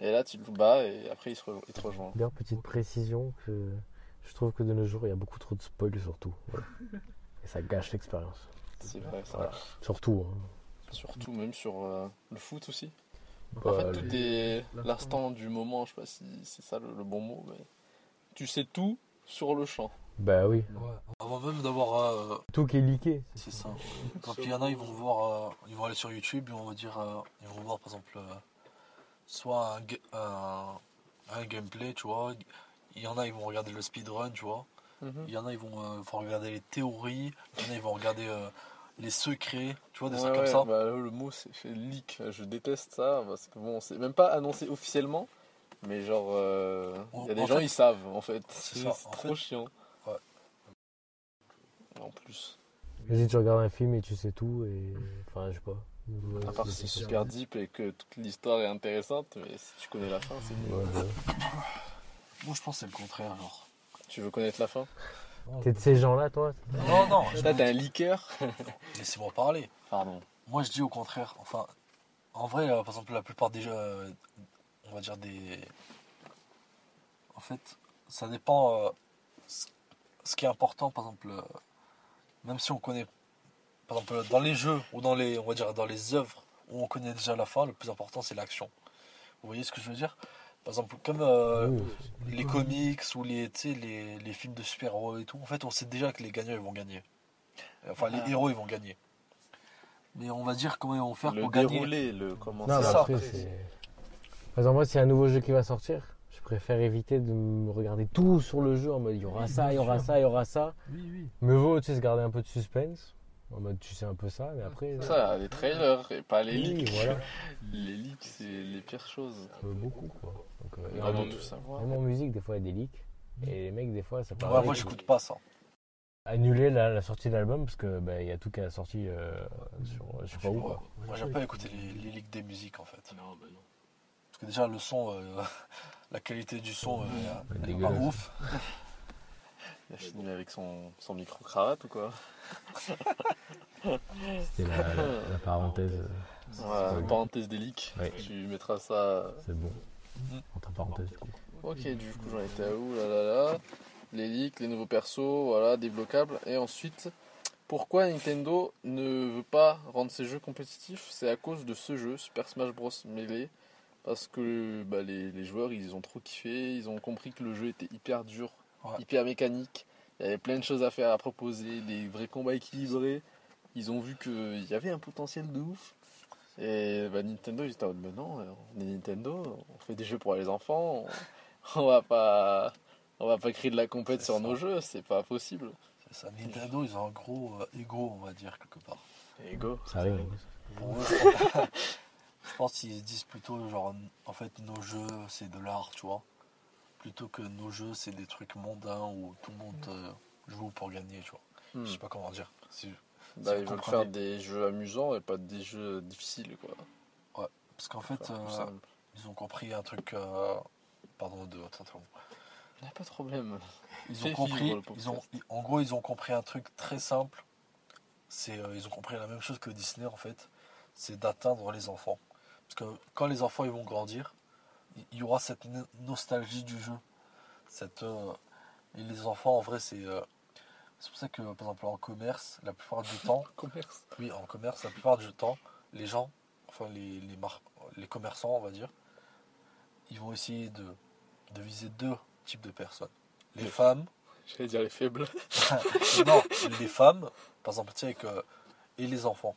Et là, tu le bats et après, il te rejoint. D'ailleurs, petite précision, que je trouve que de nos jours, il y a beaucoup trop de spoil surtout. Ouais. Et ça gâche l'expérience. C'est vrai, ça. Voilà. Surtout. Hein. Surtout, même sur le foot aussi. Bah, en fait, tout est l'instant du moment, je sais pas si c'est ça le bon mot, mais tu sais tout sur le champ. Bah oui. Ouais. Avant même d'avoir tout qui est leaké. C'est ça. Quand il y en a, ils vont aller sur YouTube, ils vont dire, ils vont voir par exemple soit un gameplay, tu vois. Il y en a, ils vont regarder le speedrun, tu vois. Mm-hmm. Il y en a, ils vont regarder les théories. Il y en a, ils vont regarder les secrets, tu vois, des trucs comme ça. Bah, le mot c'est leak. Je déteste ça parce que bon, c'est même pas annoncé officiellement, mais genre il y a des gens ils savent en fait. C'est trop chiant. En plus. Si tu regardes un film et tu sais tout, et enfin, je sais pas. Ouais, à part que c'est super deep et que toute l'histoire est intéressante, mais si tu connais la fin, c'est mieux. Ouais, ouais. Moi, je pense que c'est le contraire, genre. Tu veux connaître la fin ? T'es de ces gens-là, toi ? Non. Toi, t'es un leaker. Laissez-moi parler. Pardon. Moi, je dis au contraire. Enfin, en vrai, par exemple, la plupart des jeux, on va dire des. En fait, ça dépend. Ce qui est important, par exemple. Même si on connaît, par exemple, dans les jeux ou on va dire dans les œuvres où on connaît déjà la fin, le plus important c'est l'action. Vous voyez ce que je veux dire ? Par exemple, comme les comics ou les films de super-héros et tout, en fait on sait déjà que les gagnants ils vont gagner. Enfin les héros ils vont gagner. Mais on va dire comment ils vont faire pour gagner. Le comment non, ça. Après, par exemple, moi s'il y a un nouveau jeu qui va sortir, je préfère éviter de me regarder tout sur le jeu en mode il y aura ça. Oui. Me vaut, tu sais, se garder un peu de suspense en mode tu sais un peu ça, mais après. Ça, les trailers et pas les leaks. Voilà. Les leaks, c'est les pires choses. Beaucoup quoi. Donc, vraiment tout savoir. Même en musique, des fois il y a des leaks et les mecs, des fois ça paraît. Ouais, moi j'écoute pas ça. Annuler la sortie de l'album parce que il y a tout qui est sorti sur je sais pas où quoi. Moi j'aime pas écouter les leaks des musiques en fait. Non. Parce que déjà le son. La qualité du son elle est pas ouf. Il a fini avec son micro-cravate ou quoi ? C'était la parenthèse. Voilà, la parenthèse des leaks. Ouais. Tu mettras ça. C'est bon. Entre parenthèses du coup. Ok, du coup j'en étais à où ? Là. Les leaks, les nouveaux persos, voilà, débloquables. Et ensuite, pourquoi Nintendo ne veut pas rendre ses jeux compétitifs ? C'est à cause de ce jeu, Super Smash Bros. Melee. Parce que bah, les joueurs ils ont trop kiffé, ils ont compris que le jeu était hyper dur, hyper mécanique, il y avait plein de choses à faire, à proposer, des vrais combats équilibrés, ils ont vu qu'il y avait un potentiel de ouf. Et bah, Nintendo ils étaient en mode mais non, on est Nintendo, on fait des jeux pour les enfants, on va pas créer de la compète sur nos jeux, c'est pas possible. C'est ça, Nintendo ils ont un gros ego on va dire quelque part. Ego. Ça arrive. Je pense qu'ils se disent plutôt genre en fait nos jeux c'est de l'art tu vois plutôt que nos jeux c'est des trucs mondains où tout le monde joue pour gagner tu vois. Je sais pas comment dire ils veulent faire des jeux amusants et pas des jeux difficiles quoi. Ouais parce qu'en fait ils ont compris un truc pardon de il n'y a pas de problème ils ont compris un truc très simple c'est ils ont compris la même chose que Disney en fait c'est d'atteindre les enfants. Parce que quand les enfants ils vont grandir, il y aura cette nostalgie du jeu. Et les enfants, en vrai, c'est pour ça que, par exemple, en commerce, la plupart du temps... Oui, en commerce, la plupart du temps, les gens, enfin les commerçants, on va dire, ils vont essayer de viser deux types de personnes. Les femmes... J'allais dire les faibles. Non, les femmes, par exemple, tu sais, et les enfants.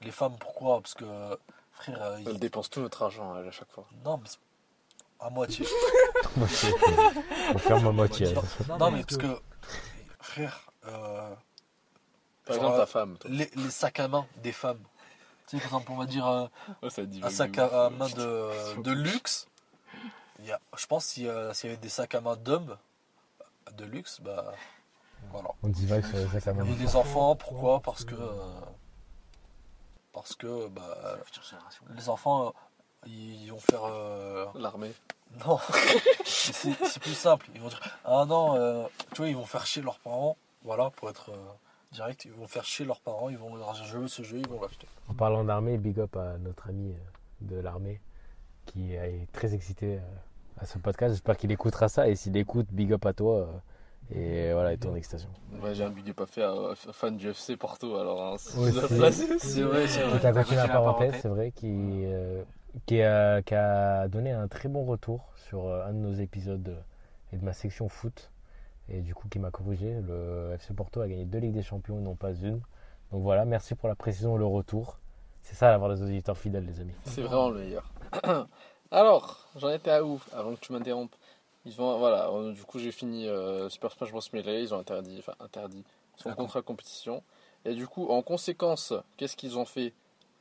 Les femmes, pourquoi ? Parce que, frère... Elles dépensent tout notre argent, à chaque fois. Non, mais... À moitié. On ferme à moitié. Non, mais parce que, frère, par exemple, ta femme. Les sacs à main des femmes. Tu sais, par exemple, on va dire un sac à main de luxe. Je pense que s'il y avait des sacs à main d'hommes de luxe, bah voilà. On dirait que c'est les sacs à main. Et les enfants, pourquoi ? Parce que bah, les enfants. Ils vont faire l'armée. Non, c'est plus simple. Ils vont dire ah non, tu vois, ils vont faire chier leurs parents. Voilà, pour être direct, ils vont faire chier leurs parents. Ils vont leur dire je veux ce jeu, ils vont l'acheter. En parlant d'armée, big up à notre ami de l'armée qui est très excité à ce podcast. J'espère qu'il écoutera ça et s'il écoute, big up à toi. Et voilà, et ton excitation. Bah, j'ai un big up à faire fan du FC Porto. Alors, hein, c'est vrai. T'as continué la parenthèse, c'est vrai, qui a donné un très bon retour sur un de nos épisodes et de ma section foot, et du coup qui m'a corrigé. Le FC Porto a gagné 2 Ligues des Champions, non pas une. Donc voilà, merci pour la précision et le retour. C'est ça d'avoir des auditeurs fidèles, les amis. C'est vraiment le meilleur. Alors, j'en étais à où avant que tu m'interrompes? Voilà, du coup j'ai fini Super Smash Bros Melee, ils ont interdit son contrat de compétition. Et du coup, en conséquence, qu'est-ce qu'ils ont fait?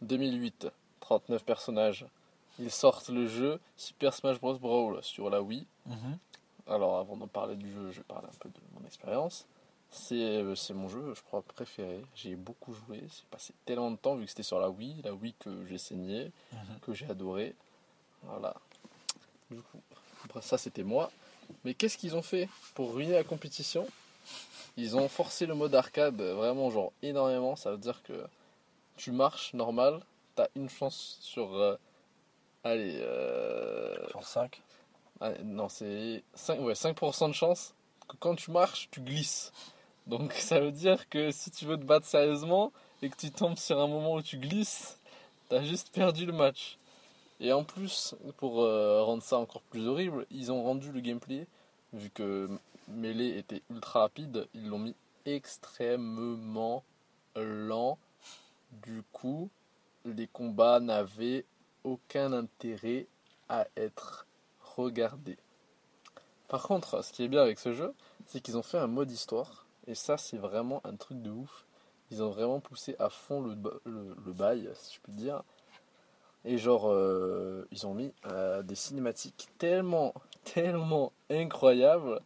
2008, 39 personnages. Ils sortent le jeu Super Smash Bros Brawl sur la Wii. Mm-hmm. Alors, avant de parler du jeu, je vais parler un peu de mon expérience. C'est mon jeu, je crois, préféré. J'ai beaucoup joué. J'ai passé tellement de temps, vu que c'était sur la Wii que j'ai saigné, mm-hmm. que j'ai adoré. Voilà. Du coup, après ça, c'était moi. Mais qu'est-ce qu'ils ont fait pour ruiner la compétition ? Ils ont forcé le mode arcade vraiment, genre, énormément. Ça veut dire que tu marches normal, t'as une chance sur... sur 5 non, c'est 5% de chance que quand tu marches, tu glisses. Donc ça veut dire que si tu veux te battre sérieusement et que tu tombes sur un moment où tu glisses, t'as juste perdu le match. Et en plus, pour rendre ça encore plus horrible, ils ont rendu le gameplay, vu que Melee était ultra rapide, ils l'ont mis extrêmement lent. Du coup, les combats n'avaient aucun intérêt à être regardé. Par contre, ce qui est bien avec ce jeu, c'est qu'ils ont fait un mode histoire, et ça c'est vraiment un truc de ouf. Ils ont vraiment poussé à fond le bail, si je puis dire. Et genre, ils ont mis des cinématiques tellement, tellement incroyables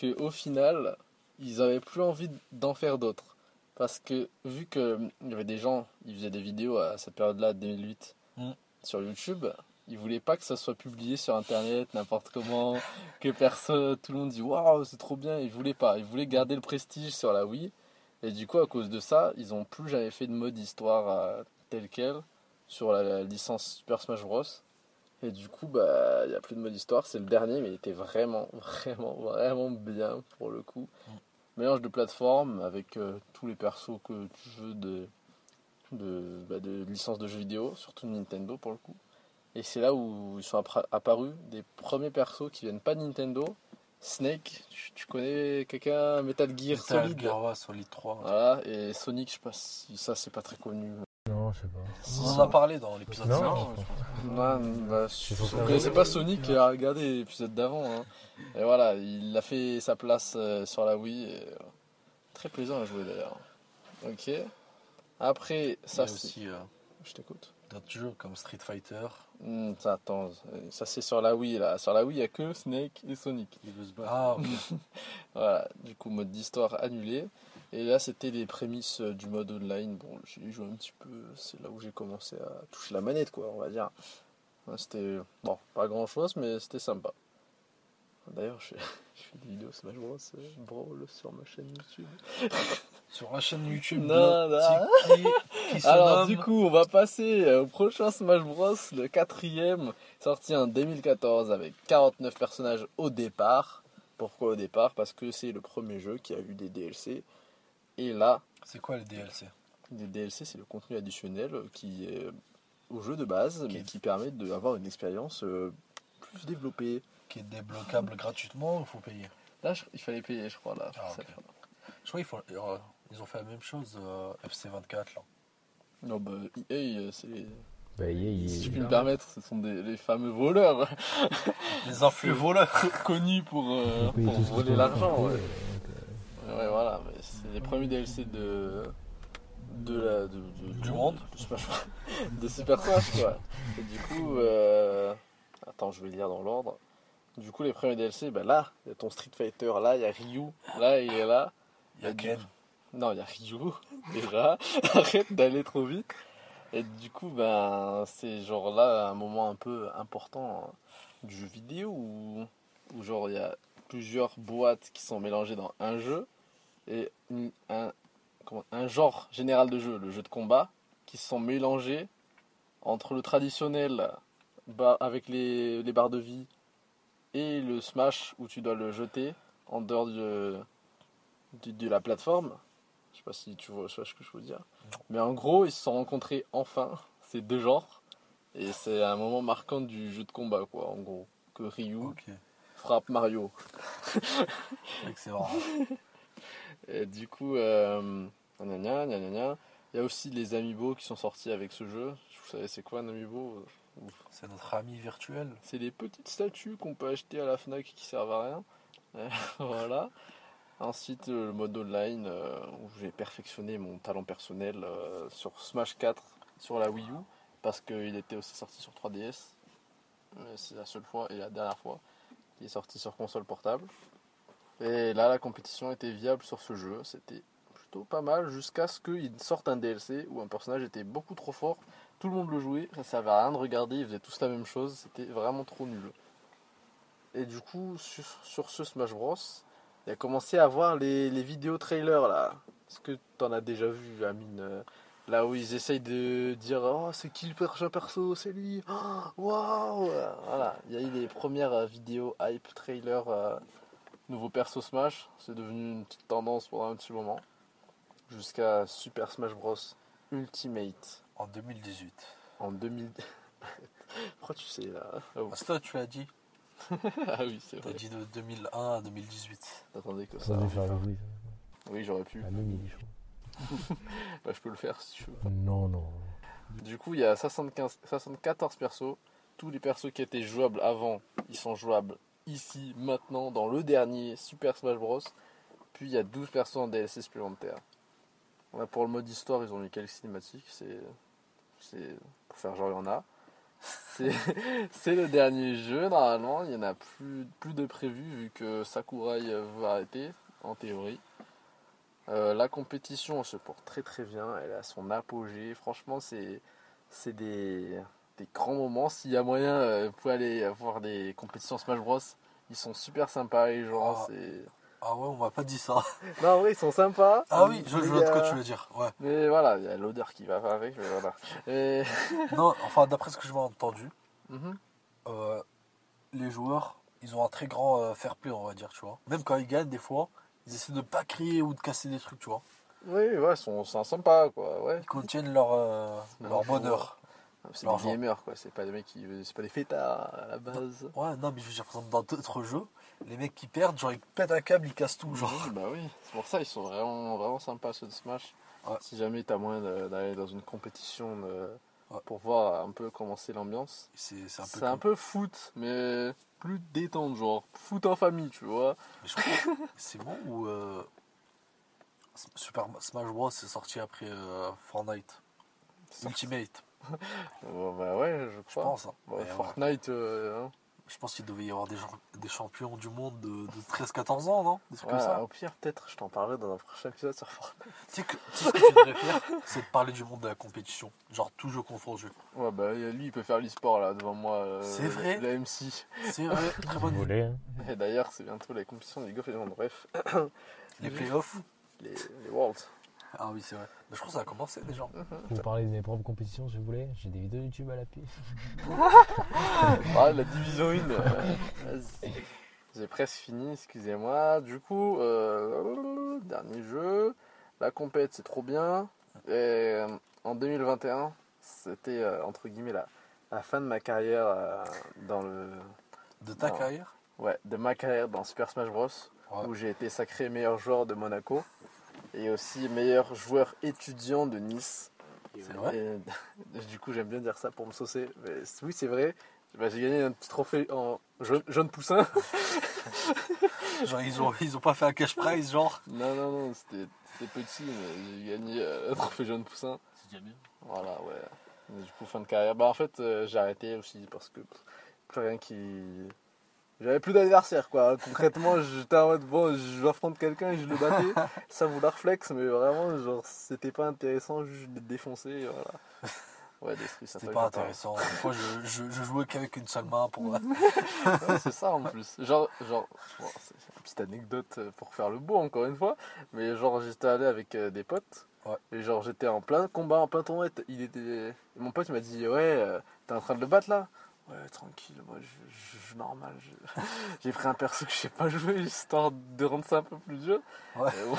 qu'au final, ils n'avaient plus envie d'en faire d'autres. Parce que vu qu'il y avait des gens, ils faisaient des vidéos à cette période-là, 2008, sur YouTube, ils voulaient pas que ça soit publié sur internet n'importe comment, que personne, tout le monde dit waouh c'est trop bien. Ils voulaient pas, ils voulaient garder le prestige sur la Wii, et du coup à cause de ça ils ont plus jamais fait de mode histoire tel quel sur la licence Super Smash Bros, et du coup bah il y a plus de mode histoire. C'est le dernier, mais il était vraiment bien pour le coup. Mélange de plateformes avec tous les persos que tu veux de licences de jeux vidéo, surtout Nintendo pour le coup. Et c'est là où ils sont apparus des premiers persos qui viennent pas de Nintendo. Snake, tu connais quelqu'un? Metal Gear Solid 3. Voilà, et Sonic, je sais pas si ça c'est pas très connu. Non, je sais pas. On en a parlé dans l'épisode 5. Vous connaissez pas Sonic, et à regarder l'épisode d'avant. Hein. Et voilà, il a fait sa place sur la Wii. Et, très plaisant à jouer d'ailleurs. Ok. Après, ça il y a aussi je t'écoute. D'autres jeux comme Street Fighter. Ça c'est sur la Wii là. Sur la Wii il n'y a que Snake et Sonic. Ils veulent se battre. Ah, okay. Voilà. Du coup mode d'histoire annulé. Et là c'était les prémices du mode online. Bon, j'ai joué un petit peu. C'est là où j'ai commencé à toucher la manette quoi, on va dire. C'était bon, pas grand chose mais c'était sympa. D'ailleurs, je fais des vidéos Smash Bros. Brawl sur ma chaîne YouTube. Sur la chaîne YouTube qui alors nomme... Du coup, on va passer au prochain Smash Bros, le 4ème, sorti en 2014 avec 49 personnages au départ. Pourquoi au départ? Parce que c'est le premier jeu qui a eu des DLC. Et là... C'est quoi les DLC? Les DLC, c'est le contenu additionnel qui est au jeu de base, mais qui permet d'avoir une expérience plus développée. Qui est débloquable gratuitement ou il faut payer? Là, il fallait payer, je crois. Là. Ah, okay. Je crois qu'ils ont fait la même chose FC24 là. Non, bah EA, c'est... Bah, yeah, si je puis me permettre, ce sont les fameux voleurs. Les influx voleurs connus pour voler l'argent. Ouais. Ouais, voilà, mais c'est les premiers DLC du monde, je sais pas, de Super Smash quoi. Et du coup, attends, je vais lire dans l'ordre. Du coup, les premiers DLC, bah là, il y a ton Street Fighter, là, il y a Ryu, là, il est là. Il y a Ken. Non, il y a Ryu, déjà. Arrête d'aller trop vite. Et du coup, ben, c'est genre là un moment un peu important du jeu vidéo où genre il y a plusieurs boîtes qui sont mélangées dans un jeu et un genre général de jeu, le jeu de combat, qui sont mélangés entre le traditionnel avec les barres de vie et le smash où tu dois le jeter en dehors de la plateforme. Je sais pas si tu vois ce que je veux dire. Mais en gros, ils se sont rencontrés enfin, ces deux genres. Et c'est un moment marquant du jeu de combat, quoi, en gros. Que Ryu frappe Mario. Excellent. Et du coup, il y a aussi les amiibo qui sont sortis avec ce jeu. Vous savez, c'est quoi un amiibo? C'est notre ami virtuel. C'est des petites statues qu'on peut acheter à la Fnac qui servent à rien. Voilà. Ensuite, le mode online où j'ai perfectionné mon talent personnel sur Smash 4 sur la Wii U parce qu'il était aussi sorti sur 3DS. C'est la seule fois et la dernière fois qu'il est sorti sur console portable. Et là, la compétition était viable sur ce jeu. C'était plutôt pas mal jusqu'à ce qu'il sorte un DLC où un personnage était beaucoup trop fort. Tout le monde le jouait, ça ne servait à rien de regarder, ils faisaient tous la même chose. C'était vraiment trop nul. Et du coup, sur ce Smash Bros, il a commencé à voir les vidéos trailers là. Est-ce que t'en as déjà vu, Amine? Là où ils essayent de dire oh c'est qui le prochain perso, c'est lui, waouh, wow. Voilà, il y a eu les premières vidéos hype trailer nouveau perso Smash. C'est devenu une petite tendance pendant un petit moment jusqu'à Super Smash Bros Ultimate en 2018. Pourquoi tu sais là? Oh. C'est toi, tu l'as dit. Ah oui, c'est vrai. T'as dit de 2001 à 2018. T'attendais que ça. Oui, j'aurais pu. Bah, je peux le faire si tu veux. Non. Du coup, il y a 74 persos. Tous les persos qui étaient jouables avant, ils sont jouables ici, maintenant, dans le dernier Super Smash Bros. Puis il y a 12 persos en DLC supplémentaires. Là, pour le mode histoire, ils ont mis quelques cinématiques. C'est pour faire genre il y en a. C'est le dernier jeu, normalement, il n'y en a plus de prévu vu que Sakurai va arrêter, en théorie. La compétition se porte très très bien, elle a son apogée, franchement c'est des grands moments. S'il y a moyen, vous pouvez aller voir des compétitions Smash Bros, ils sont super sympas les gens. Ah ouais, on m'a pas dit ça. Non, oui, ils sont sympas. Ah oui, je vois de quoi tu veux dire. Ouais. Mais voilà, il y a l'odeur qui va avec, mais voilà. Et... Non, enfin, d'après ce que je m'ai entendu, les joueurs, ils ont un très grand fair play, on va dire, tu vois. Même quand ils gagnent, des fois, ils essaient de pas crier ou de casser des trucs, tu vois. Oui, ouais, ils sont sympas, quoi. Ouais. Ils contiennent leur bonheur. C'est des gamers, quoi. C'est pas des mecs c'est pas des fêtards à la base. Ouais, non, mais je veux dire, par exemple, dans d'autres jeux, les mecs qui perdent, genre ils pètent un câble, ils cassent tout, genre. Oui, bah oui, c'est pour ça, ils sont vraiment, vraiment sympas ceux de Smash. Ouais. Si jamais t'as moyen d'aller dans une compétition pour voir un peu comment c'est l'ambiance. C'est un peu foot, mais plus détente, genre foot en famille, tu vois. Mais je crois, c'est bon ou Super Smash Bros c'est sorti après Fortnite Ultimate. Bah ouais, je crois. Je pense. Hein. Bah, Fortnite. je pense qu'il devait y avoir des champions du monde de 13-14 ans, non? Des trucs comme ça. Au pire, peut-être, je t'en parlerai dans un prochain épisode sur Fortnite. Tu sais ce que tu devrais faire, c'est de parler du monde de la compétition. Genre, tout jeu confondu. Ouais, bah lui, il peut faire l'e-sport là, devant moi. C'est vrai. La MC. C'est vrai, très bonne volée. Hein. Et d'ailleurs, c'est bientôt la compétition des golf et des mondes. Bref. Les playoffs. Les Worlds. Ah oui, c'est vrai. Mais je crois que ça a commencé déjà. Vous parlez de mes propres compétitions si vous voulez. J'ai des vidéos YouTube à l'appui. Ah, la division 1. Vas-y. J'ai presque fini, excusez-moi. Du coup, dernier jeu. La compète, c'est trop bien. Et en 2021, c'était entre guillemets la fin de ma carrière dans le. De ta carrière ? Ouais, de ma carrière dans Super Smash Bros. Ouais. Où j'ai été sacré meilleur joueur de Monaco. Et aussi meilleur joueur étudiant de Nice. C'est vrai. Et, du coup, j'aime bien dire ça pour me saucer. Mais, oui, c'est vrai. Bah, j'ai gagné un petit trophée en jaune poussin. Genre, ils ont pas fait un cash prize, genre. Non, c'était petit, mais j'ai gagné un trophée jaune poussin. C'est déjà bien. Voilà, ouais. Mais, du coup, fin de carrière. Bah, en fait, j'ai arrêté aussi parce que plus rien qui. J'avais plus d'adversaire quoi, concrètement j'étais en mode bon je vais affronter quelqu'un et je le battais, ça vaut le réflexe mais vraiment genre c'était pas intéressant juste de défoncer voilà. Ouais détruit ça. C'était pas intéressant, des fois je jouais qu'avec une seule main pour. Ouais, c'est ça en plus, genre bon, c'est une petite anecdote pour faire le beau encore une fois, mais genre j'étais allé avec des potes. Ouais. Et genre j'étais en plein combat, en plein tournoi, mon pote il m'a dit ouais t'es en train de le battre là. Ouais, tranquille, moi je joue normal. J'ai pris un perso que je sais pas jouer, histoire de rendre ça un peu plus dur. Ouais. Bon,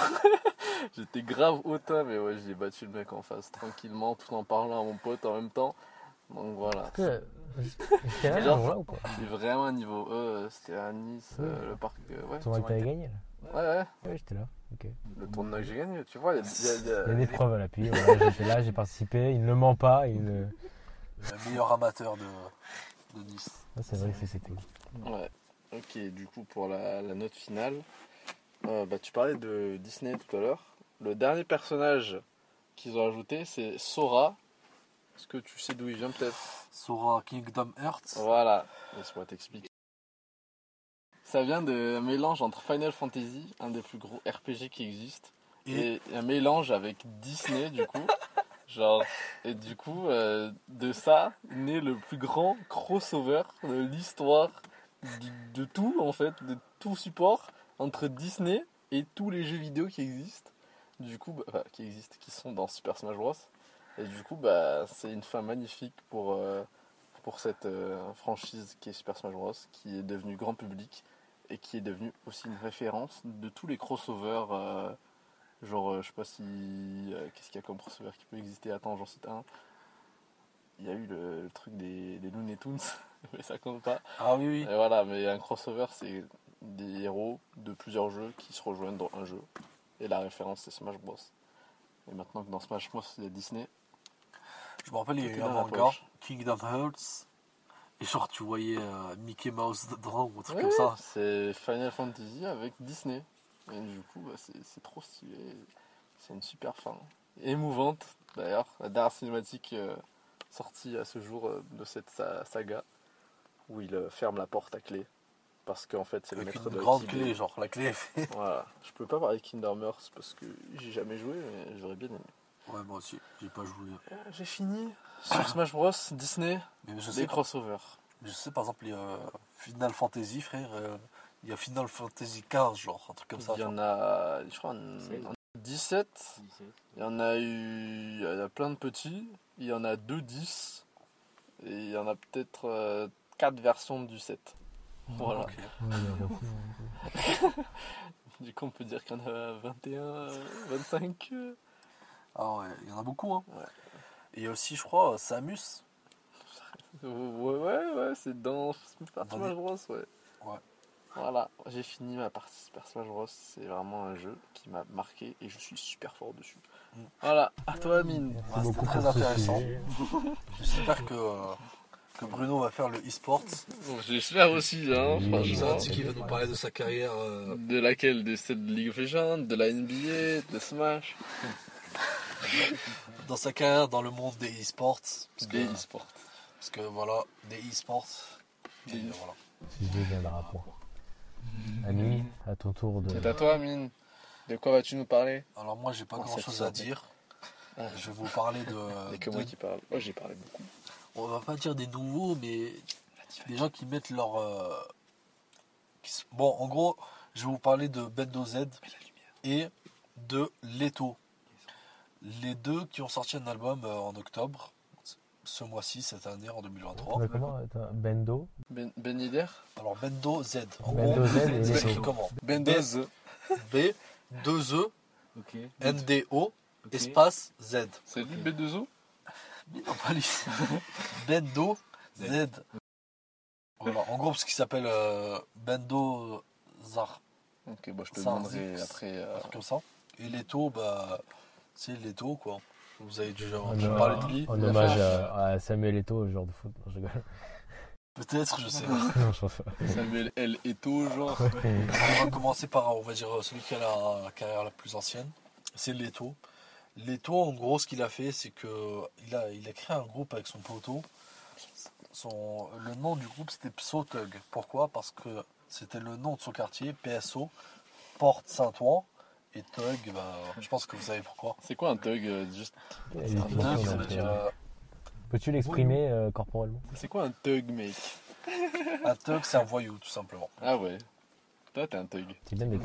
j'étais grave hautain, mais ouais, j'ai battu le mec en face tranquillement, tout en parlant à mon pote en même temps. Donc voilà. C'était genre, vraiment un niveau E, c'était à Nice, ouais. Le parc. Ouais, tu avais gagné là. Ouais, j'étais là. Okay. Le tournoi que j'ai gagné, tu vois, il y a des preuves à l'appui. Voilà, j'étais là, j'ai participé, il ne ment pas. Le meilleur amateur de Nice. Ah, c'est vrai que c'était cool. Ouais. Ok, du coup pour la note finale, tu parlais de Disney tout à l'heure. Le dernier personnage qu'ils ont ajouté, c'est Sora. Est-ce que tu sais d'où il vient peut-être? Sora Kingdom Hearts. Voilà, laisse-moi t'expliquer. Ça vient d'un mélange entre Final Fantasy, un des plus gros RPG qui existe, et un mélange avec Disney du coup. Genre, et du coup, de ça naît le plus grand crossover de l'histoire de tout, en fait, de tout support entre Disney et tous les jeux vidéo qui existent. Du coup, qui sont dans Super Smash Bros. Et du coup, c'est une fin magnifique pour cette franchise qui est Super Smash Bros, qui est devenue grand public et qui est devenue aussi une référence de tous les crossovers. Je sais pas si. Qu'est-ce qu'il y a comme crossover qui peut exister? Attends, j'en cite un. Il y a eu le truc des Looney Tunes, mais ça compte pas. Ah oui. Et voilà, mais un crossover, c'est des héros de plusieurs jeux qui se rejoignent dans un jeu. Et la référence, c'est Smash Bros. Et maintenant que dans Smash Bros, il y a Disney. Je me rappelle, il y a eu un manga, Kingdom Hearts. Et genre, tu voyais Mickey Mouse dedans ou un truc comme ça. C'est Final Fantasy avec Disney. Et du coup, c'est trop stylé. C'est une super fin. Émouvante, d'ailleurs. La dernière cinématique sortie à ce jour de cette saga, où il ferme la porte à clé. Parce qu'en fait, c'est avec le maître de la grande clé, genre la clé. Voilà. Je peux pas parler de Kingdom Hearts parce que j'ai jamais joué, mais j'aurais bien aimé. Ouais, moi aussi, j'ai pas joué. J'ai fini sur Smash Bros, Disney, des crossovers. Mais je sais, par exemple, Final Fantasy, frère. Il y a Final Fantasy XV, genre, un truc comme ça. Il y en a, je crois, 17. Il y en a eu. Il y a plein de petits. Il y en a 2, 10. Et il y en a peut-être 4 versions du 7. Voilà. Okay. Du coup, on peut dire qu'il y en a 21, 25. Ah ouais, il y en a beaucoup, hein. Ouais. Et il y a aussi, je crois, Samus. Ouais, c'est dans Smash Bros, ouais. Voilà, j'ai fini ma partie Super Smash Bros. C'est vraiment un jeu qui m'a marqué et je suis super fort dessus. Voilà, à toi Amine. C'était très intéressant. J'espère que Bruno va faire le e-sport. J'espère aussi. Je sens qu'il va nous parler de sa carrière. De laquelle? De cette League of Legends, de la NBA, de Smash. Dans sa carrière, dans le monde des e-sports. Parce que voilà, des e-sports. Si je deviens le rapport. Amine, à ton tour de... C'est à toi, Amine. De quoi vas-tu nous parler? Alors moi, j'ai pas grand-chose à dire. Je vais vous parler de... Et que moi qui parle. Moi, j'ai parlé beaucoup. On va pas dire des nouveaux, mais des gens qui mettent leur... Bon, en gros, je vais vous parler de Beendo Z et de Leto. Les deux qui ont sorti un album en octobre, ce mois-ci, cette année, en 2023. Mais comment? Beendo Benider. Alors, Beendo Z. En Beendo gros, Z et Leto. Comment? Beendo Z. B2E okay. NDO okay. Espace Z. C'est lui okay. B2O? Mais non, pas lui. Beendo Z. Voilà, en gros, parce qu'il s'appelle Beendo Zar. Ok, bon, je te demanderai après. Comme ça. Et Leto, bah, c'est Leto, quoi. Vous avez déjà entendu parler de lui. En hommage à Samuel Eto'o, genre de foot. Non, je rigole. Peut-être, je sais pas. Non, je pense pas. Samuel L. Eto'o, genre. On va commencer par, on va dire, celui qui a la carrière la plus ancienne. C'est Leto. Leto, en gros, ce qu'il a fait, c'est que il a créé un groupe avec son poteau. Le nom du groupe c'était Pso Thug. Pourquoi? Parce que c'était le nom de son quartier, PSO, Porte Saint-Ouen. Et Thug, bah, je pense que vous savez pourquoi. C'est quoi un Thug? Juste un Thug, ça veut dire. Peux-tu l'exprimer corporellement? C'est quoi un Thug, mec? Un Thug, c'est un voyou, tout simplement. Ah ouais. Toi, t'es un Thug.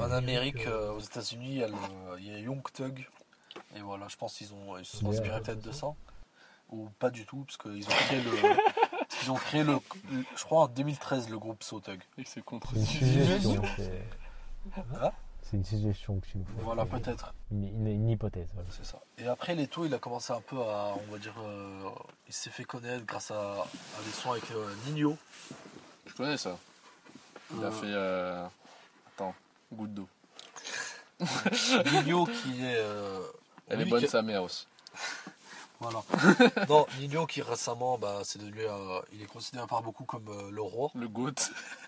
En Amérique, aux États-Unis, il y a Young Thug. Et voilà, je pense qu'ils se sont inspirés peut-être de ça. Ou pas du tout, parce qu'ils ont créé le. Je crois en 2013, le groupe Pso Thug. Et c'est contre une suggestion. C'est une suggestion que tu nous fais. Voilà, peut-être. Une hypothèse. Voilà. C'est ça. Et après, Leto, il a commencé un peu à, on va dire, il s'est fait connaître grâce à des sons avec Ninho. Je connais ça. Il a fait. Attends, goutte d'eau. Ninho qui est. Elle est bonne, sa mère aussi. Voilà. Non, Ninho qui récemment, bah, c'est devenu, il est considéré par beaucoup comme le roi. Le goat.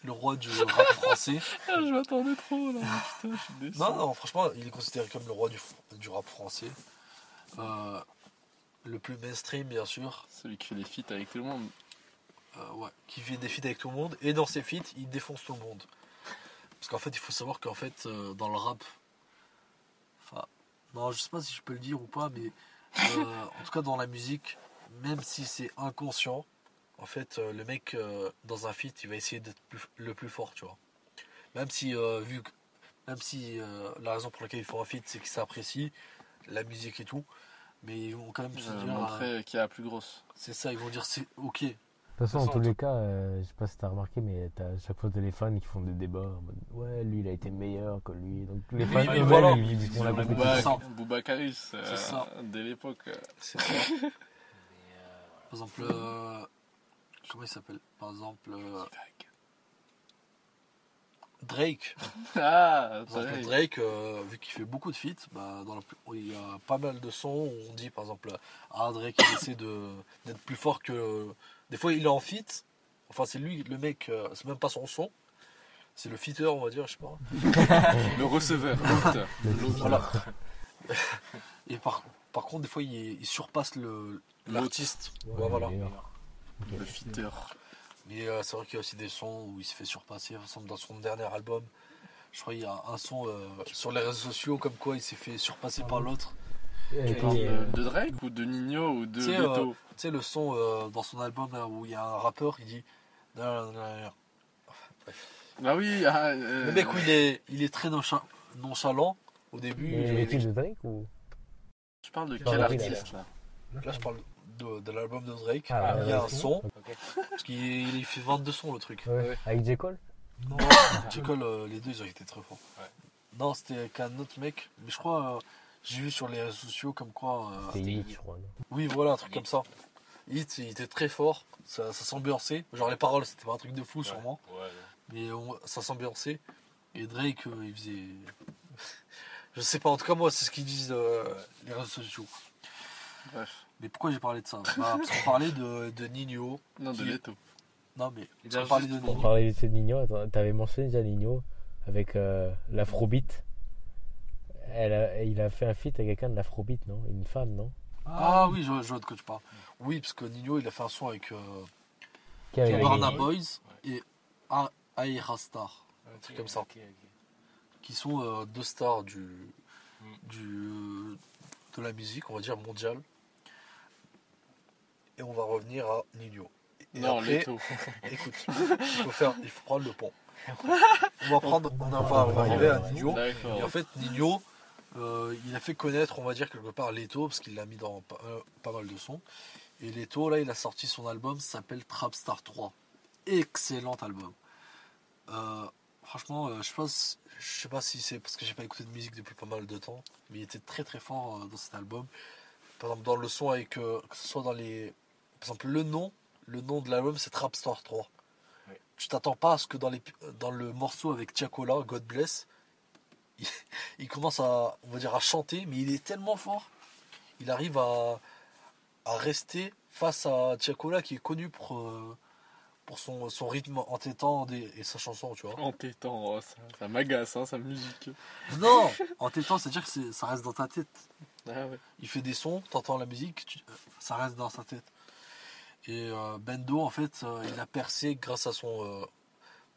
Le roi du rap français. Je m'attendais trop là, putain, je suis déçu. Non, franchement, il est considéré comme le roi du rap français. Le plus mainstream, bien sûr. Celui qui fait des feats avec tout le monde. Ouais, qui fait des feats avec tout le monde. Et dans ses feats, il défonce tout le monde. Parce qu'en fait, il faut savoir qu'en fait, dans le rap... Enfin, non, je sais pas si je peux le dire ou pas, mais... en tout cas dans la musique, même si c'est inconscient, en fait le mec dans un feat il va essayer d'être le plus fort, tu vois. Même si la raison pour laquelle il fait un feat c'est qu'il s'apprécie la musique et tout, mais ils vont quand même se dire montrer qui est la plus grosse. C'est ça, ils vont dire c'est ok. De toute façon, en tous les cas, je sais pas si t'as remarqué, mais t'as à chaque fois des fans qui font des débats en mode ouais, lui il a été meilleur que lui. Donc les fans, ils disent qu'on a compris Boubacaris, c'est ça. Dès l'époque. C'est ça. Mais par exemple, comment il s'appelle? Par exemple, Drake. Ah, Drake. Drake, vu qu'il fait beaucoup de feats, bah, il y a pas mal de sons où on dit par exemple, ah, Drake il essaie d'être plus fort que. Des fois, il est en feat. Enfin, c'est lui, le mec, c'est même pas son son. C'est le feateur, on va dire, je sais pas. Le receveur. Voilà. Et par contre, des fois, il surpasse l'artiste. Ouais, voilà. Le feateur. Mais c'est vrai qu'il y a aussi des sons où il se fait surpasser. Par exemple, dans son dernier album, je crois qu'il y a un son sur les réseaux sociaux comme quoi il s'est fait surpasser par l'autre. Tu parles de Drake ou de Ninho ou de Leto? Tu sais le son dans son album là, où il y a un rappeur, il dit bref. Ah oui, le mec où il est très nonchalant au début. De Drake ou... Je parle de quel artiste là je parle de l'album de Drake. Ah, il y a un son parce qu'il fait 22 sons le truc. Ouais. Avec J. Cole? Non, J. Cole, les deux ils ont été très forts. Ouais. Non, c'était avec un autre mec, mais je crois... J'ai vu sur les réseaux sociaux comme quoi... C'était Hit, je crois. Oui, voilà, un truc comme ça. Hit, il était très fort, ça s'ambiançait. Genre les paroles, c'était pas un truc de fou, ouais, sûrement. Ouais. Mais ça s'ambiançait. Et Drake, il faisait... Je sais pas, en tout cas moi, c'est ce qu'ils disent les réseaux sociaux. Bref. Mais pourquoi j'ai parlé de ça? Bah, parce qu'on parlait de Ninho. Non, de Leto. Non, mais on parlait de Ninho. On parlait de Ninho, attends, t'avais mentionné déjà Ninho avec l'afrobeat. Il a fait un feat avec quelqu'un de l'afrobeat, non? Une femme, non? Ah oui, je vois de quoi tu parles. Oui, parce que Ninho, il a fait un son avec Burna Boys et Aira Star, un truc comme ça, qui sont deux stars de la musique, on va dire mondiale. Et on va revenir à Ninho. Et non, après, Leto. Écoute, il faut prendre le pont. On va arriver à Ninho. Et en fait, Ninho, il a fait connaître, on va dire, quelque part Leto, parce qu'il l'a mis dans pas mal de sons. Et Leto, là, il a sorti son album, s'appelle Trap Star 3. Excellent album. Franchement, je sais pas si c'est parce que j'ai pas écouté de musique depuis pas mal de temps, mais il était très très fort dans cet album. Par exemple, dans le son, avec que ce soit dans les. Par exemple, le nom de l'album, c'est Trap Star 3. Oui. Tu t'attends pas à ce que dans le morceau avec Tiakola, God Bless, il commence à, on va dire, à chanter, mais il est tellement fort. Il arrive à rester face à Tiakola, qui est connu pour son rythme entêtant et sa chanson, tu vois. Entêtant, oh, ça m'agace, hein, sa musique. Non, entêtant, c'est-à-dire que ça reste dans ta tête. Ah, ouais. Il fait des sons, t'entends la musique, ça reste dans sa tête. Et Beendo, en fait, il a percé grâce à son...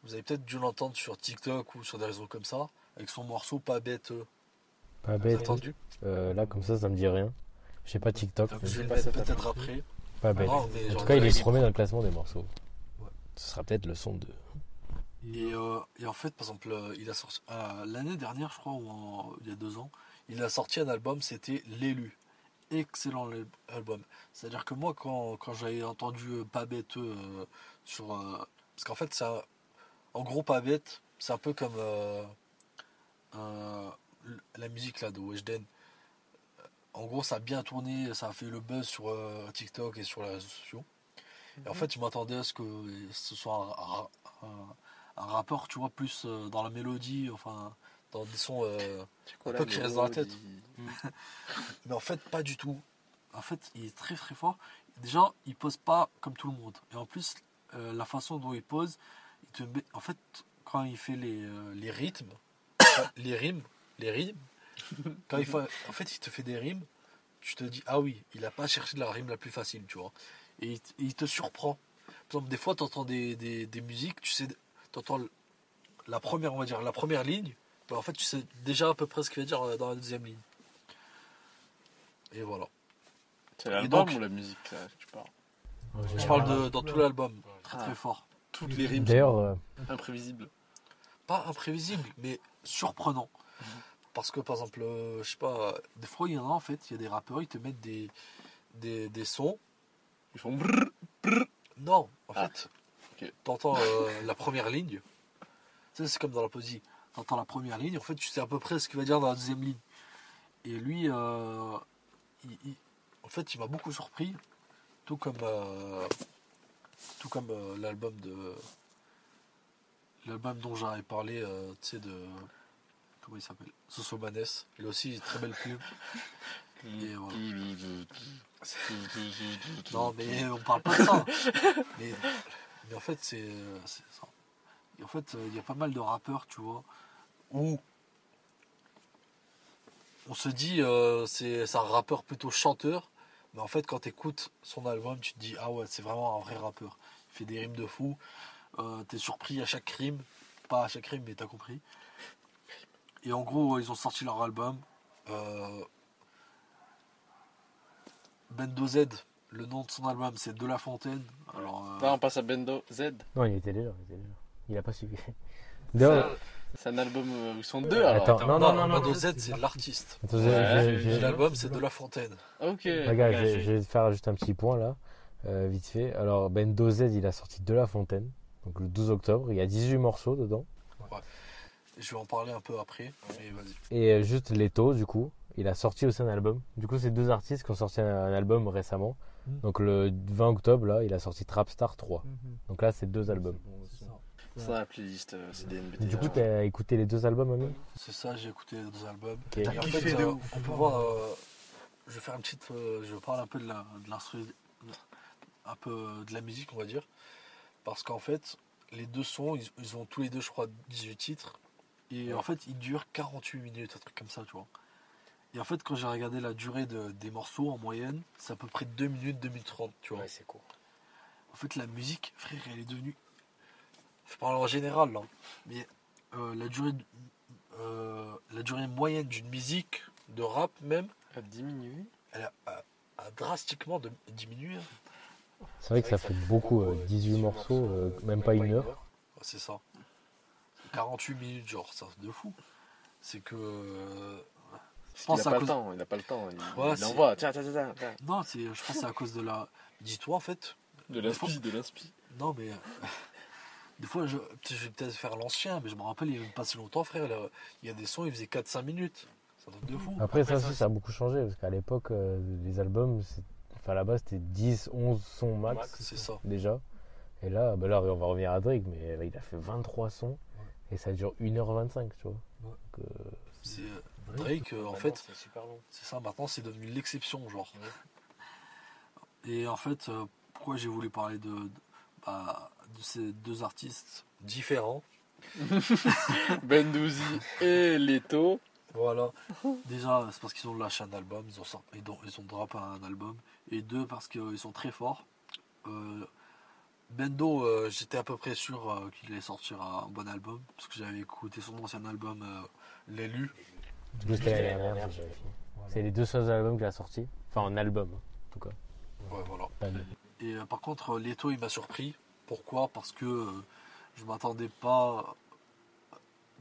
vous avez peut-être dû l'entendre sur TikTok ou sur des réseaux comme ça, avec son morceau Pas Bête. Pas Bête. Entendu là, comme ça me dit rien. Je sais pas TikTok. Donc, je vais le mettre peut-être après. Pas Bête. Non, en tout cas, il est premier dans le classement des morceaux. Ouais. Ce sera peut-être le son de... Et en fait, par exemple, il a sorti l'année dernière, je crois, il y a 2 ans, il a sorti un album, c'était L'Élu. Excellent album. C'est-à-dire que moi, quand j'avais entendu Pas Bête sur... parce qu'en fait, ça, en gros, Pas Bête, c'est un peu comme la musique là, de Weshden. En gros, ça a bien tourné, ça a fait le buzz sur TikTok et sur les réseaux sociaux. Et en fait, je m'attendais à ce que ce soit un rappeur, tu vois, plus dans la mélodie, enfin... dans des sons un peu qui restent dans la tête. Mais en fait, pas du tout. En fait, il est très très fort. Déjà, il pose pas comme tout le monde. Et en plus, la façon dont il pose, en fait, quand il fait les rythmes, les rimes, quand en fait, il te fait des rimes, tu te dis, ah oui, il a pas cherché la rime la plus facile, tu vois. Et il te surprend. Par exemple, des fois, tu entends des musiques, tu sais, tu entends la première ligne, en fait, tu sais déjà à peu près ce qu'il va dire dans la deuxième ligne. Et voilà. C'est l'album donc, ou la musique là, tu parles ouais, je parle dans tout l'album. Ouais. Très très fort. Toutes les rimes d'ailleurs imprévisibles. Pas imprévisibles, mais surprenants. Parce que par exemple, je sais pas, des fois il y en a en fait, il y a des rappeurs, ils te mettent des sons. Ils font brrr, brrr. Non, en fait, okay. T'entends la première ligne. Tu sais, c'est comme dans la poésie. T'entends la première ligne, en fait, tu sais à peu près ce qu'il va dire dans la deuxième ligne. Et lui, en fait, il m'a beaucoup surpris, tout comme l'album dont j'avais parlé, tu sais, de comment il s'appelle, Sosomanes. Il a aussi une très belle plume. Et voilà. Non, mais on parle pas de ça. Mais en fait, c'est ça. Et en fait, il y a pas mal de rappeurs, tu vois. Où on se dit c'est un rappeur plutôt chanteur, mais en fait quand t'écoutes son album tu te dis ah ouais, c'est vraiment un vrai rappeur, il fait des rimes de fou, t'es surpris à chaque rime, pas à chaque rime mais t'as compris. Et en gros ils ont sorti leur album Beendo Z, le nom de son album c'est De La Fontaine. Alors, on passe à Beendo Z. Non, il était déjà. Il a pas suivi. C'est un album où ils sont deux alors. Attends, non. Beendo Z, c'est l'artiste. Attends, l'album, c'est De La Fontaine. Ok. Les gars, je vais faire juste un petit point là, vite fait. Alors, Beendo Z, il a sorti De La Fontaine, donc le 12 octobre. Il y a 18 morceaux dedans. Ouais. Je vais en parler un peu après. Mais vas-y. Et juste Leto, du coup, il a sorti aussi un album. Du coup, c'est deux artistes qui ont sorti un album récemment. Donc, le 20 octobre, là, il a sorti Trap Star 3. Donc là, c'est deux albums. C'est dans la playlist, c'est des NBT. Du coup, t'as écouté les deux albums, Amine ? C'est ça, j'ai écouté les deux albums. Okay. Et en fait, on peut voir. Je vais faire une petite. Je parle un peu de l'instru, un peu de la musique, on va dire. Parce qu'en fait, les deux sons, ils ont tous les deux, je crois, 18 titres. Et en fait, ils durent 48 minutes, un truc comme ça, tu vois. Et en fait, quand j'ai regardé la durée des morceaux en moyenne, c'est à peu près 2 minutes, 2 minutes 30, tu vois. Ouais, c'est court. En fait, la musique, frère, elle est devenue... Je parle en général, là. Mais la durée moyenne d'une musique, de rap même... Elle a diminué. Elle a drastiquement diminué. C'est vrai que ça fait beaucoup, 18 morceaux, même pas une heure. C'est ça. 48 minutes, genre, ça, c'est de fou. C'est que... Il n'a pas le temps. Il envoie. Tiens. Non, je pense que c'est à cause de la... Dis-toi, en fait... De l'inspi. Non, mais... Des fois, je vais peut-être faire l'ancien, mais je me rappelle, il n'y avait pas si longtemps, frère. Là, il y a des sons, ils faisaient 4-5 minutes. Ça donne de fou. Après, ça a beaucoup changé, parce qu'à l'époque, les albums, à la base, c'était 10, 11 sons max. C'est ça. Déjà. Et là, on va revenir à Drake, mais là, il a fait 23 sons, et ça dure 1h25, tu vois. Ouais. Donc, Drake, en fait, c'est super long. C'est ça, maintenant, c'est devenu l'exception, genre. Ouais. Et en fait, pourquoi j'ai voulu parler de ces deux artistes différents, Beendo Z et Leto. Voilà. Déjà, c'est parce qu'ils ont lâché un album, ils ont drop un album, et deux parce qu'ils sont très forts. Beendo, j'étais à peu près sûr qu'il allait sortir un bon album, parce que j'avais écouté son ancien album L'élu. C'est les deux seuls albums qu'il a sortis, enfin un album en tout cas. Ouais, voilà. Et par contre, Leto, il m'a surpris. Pourquoi ? Parce que je ne m'attendais pas...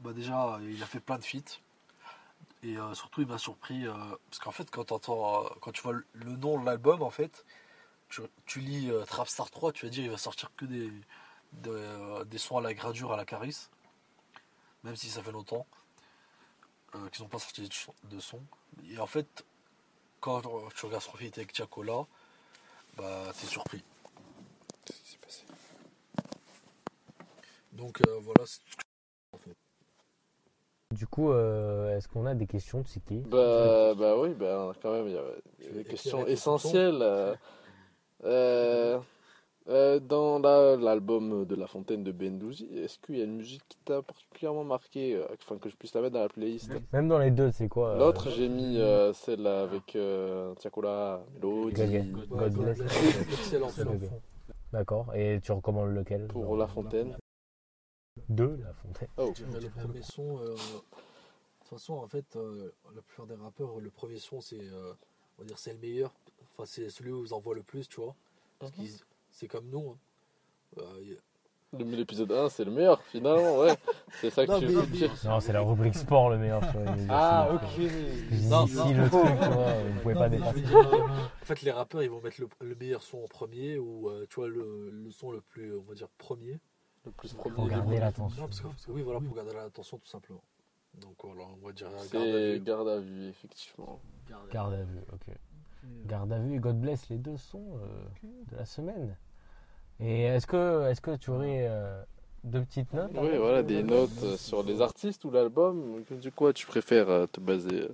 déjà, il a fait plein de feats. Et surtout, il m'a surpris. Parce qu'en fait, quand tu vois le nom de l'album, en fait, tu lis Trapstar 3, tu vas dire il va sortir que des sons à la gradure, à la Caris. Même si ça fait longtemps qu'ils n'ont pas sorti de son. Et en fait, quand tu regardes son feat avec Tiakola, t'es surpris. Qu'est-ce qui s'est passé ? Donc voilà, c'est tout ce que je fais. Du coup, est-ce qu'on a des questions, Tsiky ? Oui, quand même, il y a des questions essentielles. Dans l'album de La Fontaine de Beendo Z, est-ce qu'il y a une musique qui t'a particulièrement marqué, que je puisse la mettre dans la playlist ? Même dans les deux, c'est quoi L'autre, j'ai mis celle avec Tiakola, l'autre. Excellent. D'accord, et tu recommandes lequel ? Pour La Fontaine. De La Fontaine. Le premier son, de toute façon, en fait, la plupart des rappeurs, le premier son, c'est, on va dire, c'est le meilleur. Enfin, c'est celui où ils envoient le plus, tu vois. Parce qu'ils, c'est comme nous. Hein. L'épisode 1, c'est le meilleur, finalement, ouais. C'est ça que tu veux dire. Non, c'est la rubrique sport, le meilleur. Ok. Si le truc, vous pouvez pas dépasser. En fait, les rappeurs, ils vont mettre le meilleur son en premier, ou, tu vois, le son le plus, on va dire, premier. Le plus premier. Pour garder l'attention. Pour garder l'attention, tout simplement. Donc, voilà, on va dire garde à vue, effectivement. Garde à vue, ok. Garde à vue et God Bless, les deux sons de la semaine. Et est-ce que tu aurais deux petites notes ? Oui, voilà, des notes sur les artistes ou l'album. Du coup, tu préfères te baser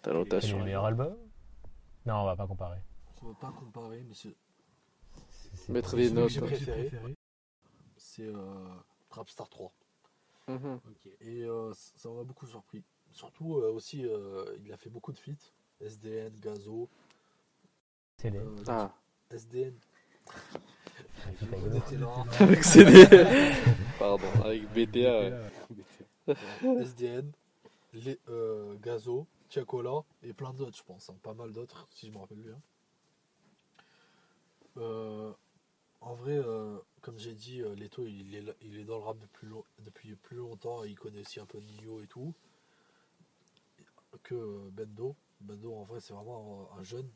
ta notation ? Le meilleur album ? Non, on va pas comparer. On va pas comparer, mais c'est mettre les notes. J'ai préféré, c'est Trapstar 3. Mm-hmm. Okay. Et ça m'a beaucoup surpris. Surtout aussi, il a fait beaucoup de feats. SDN, Gazo. CDN. SDN. Avec CDN. Pardon, avec BTA. SDN, Gazo, Tiakola et plein d'autres, je pense. Hein. Pas mal d'autres, si je me rappelle bien. En vrai, comme j'ai dit, Leto, il est dans le rap depuis plus longtemps. Il connaît aussi un peu Ninho et tout. Que Beendo. Beendo, en vrai, c'est vraiment un jeune.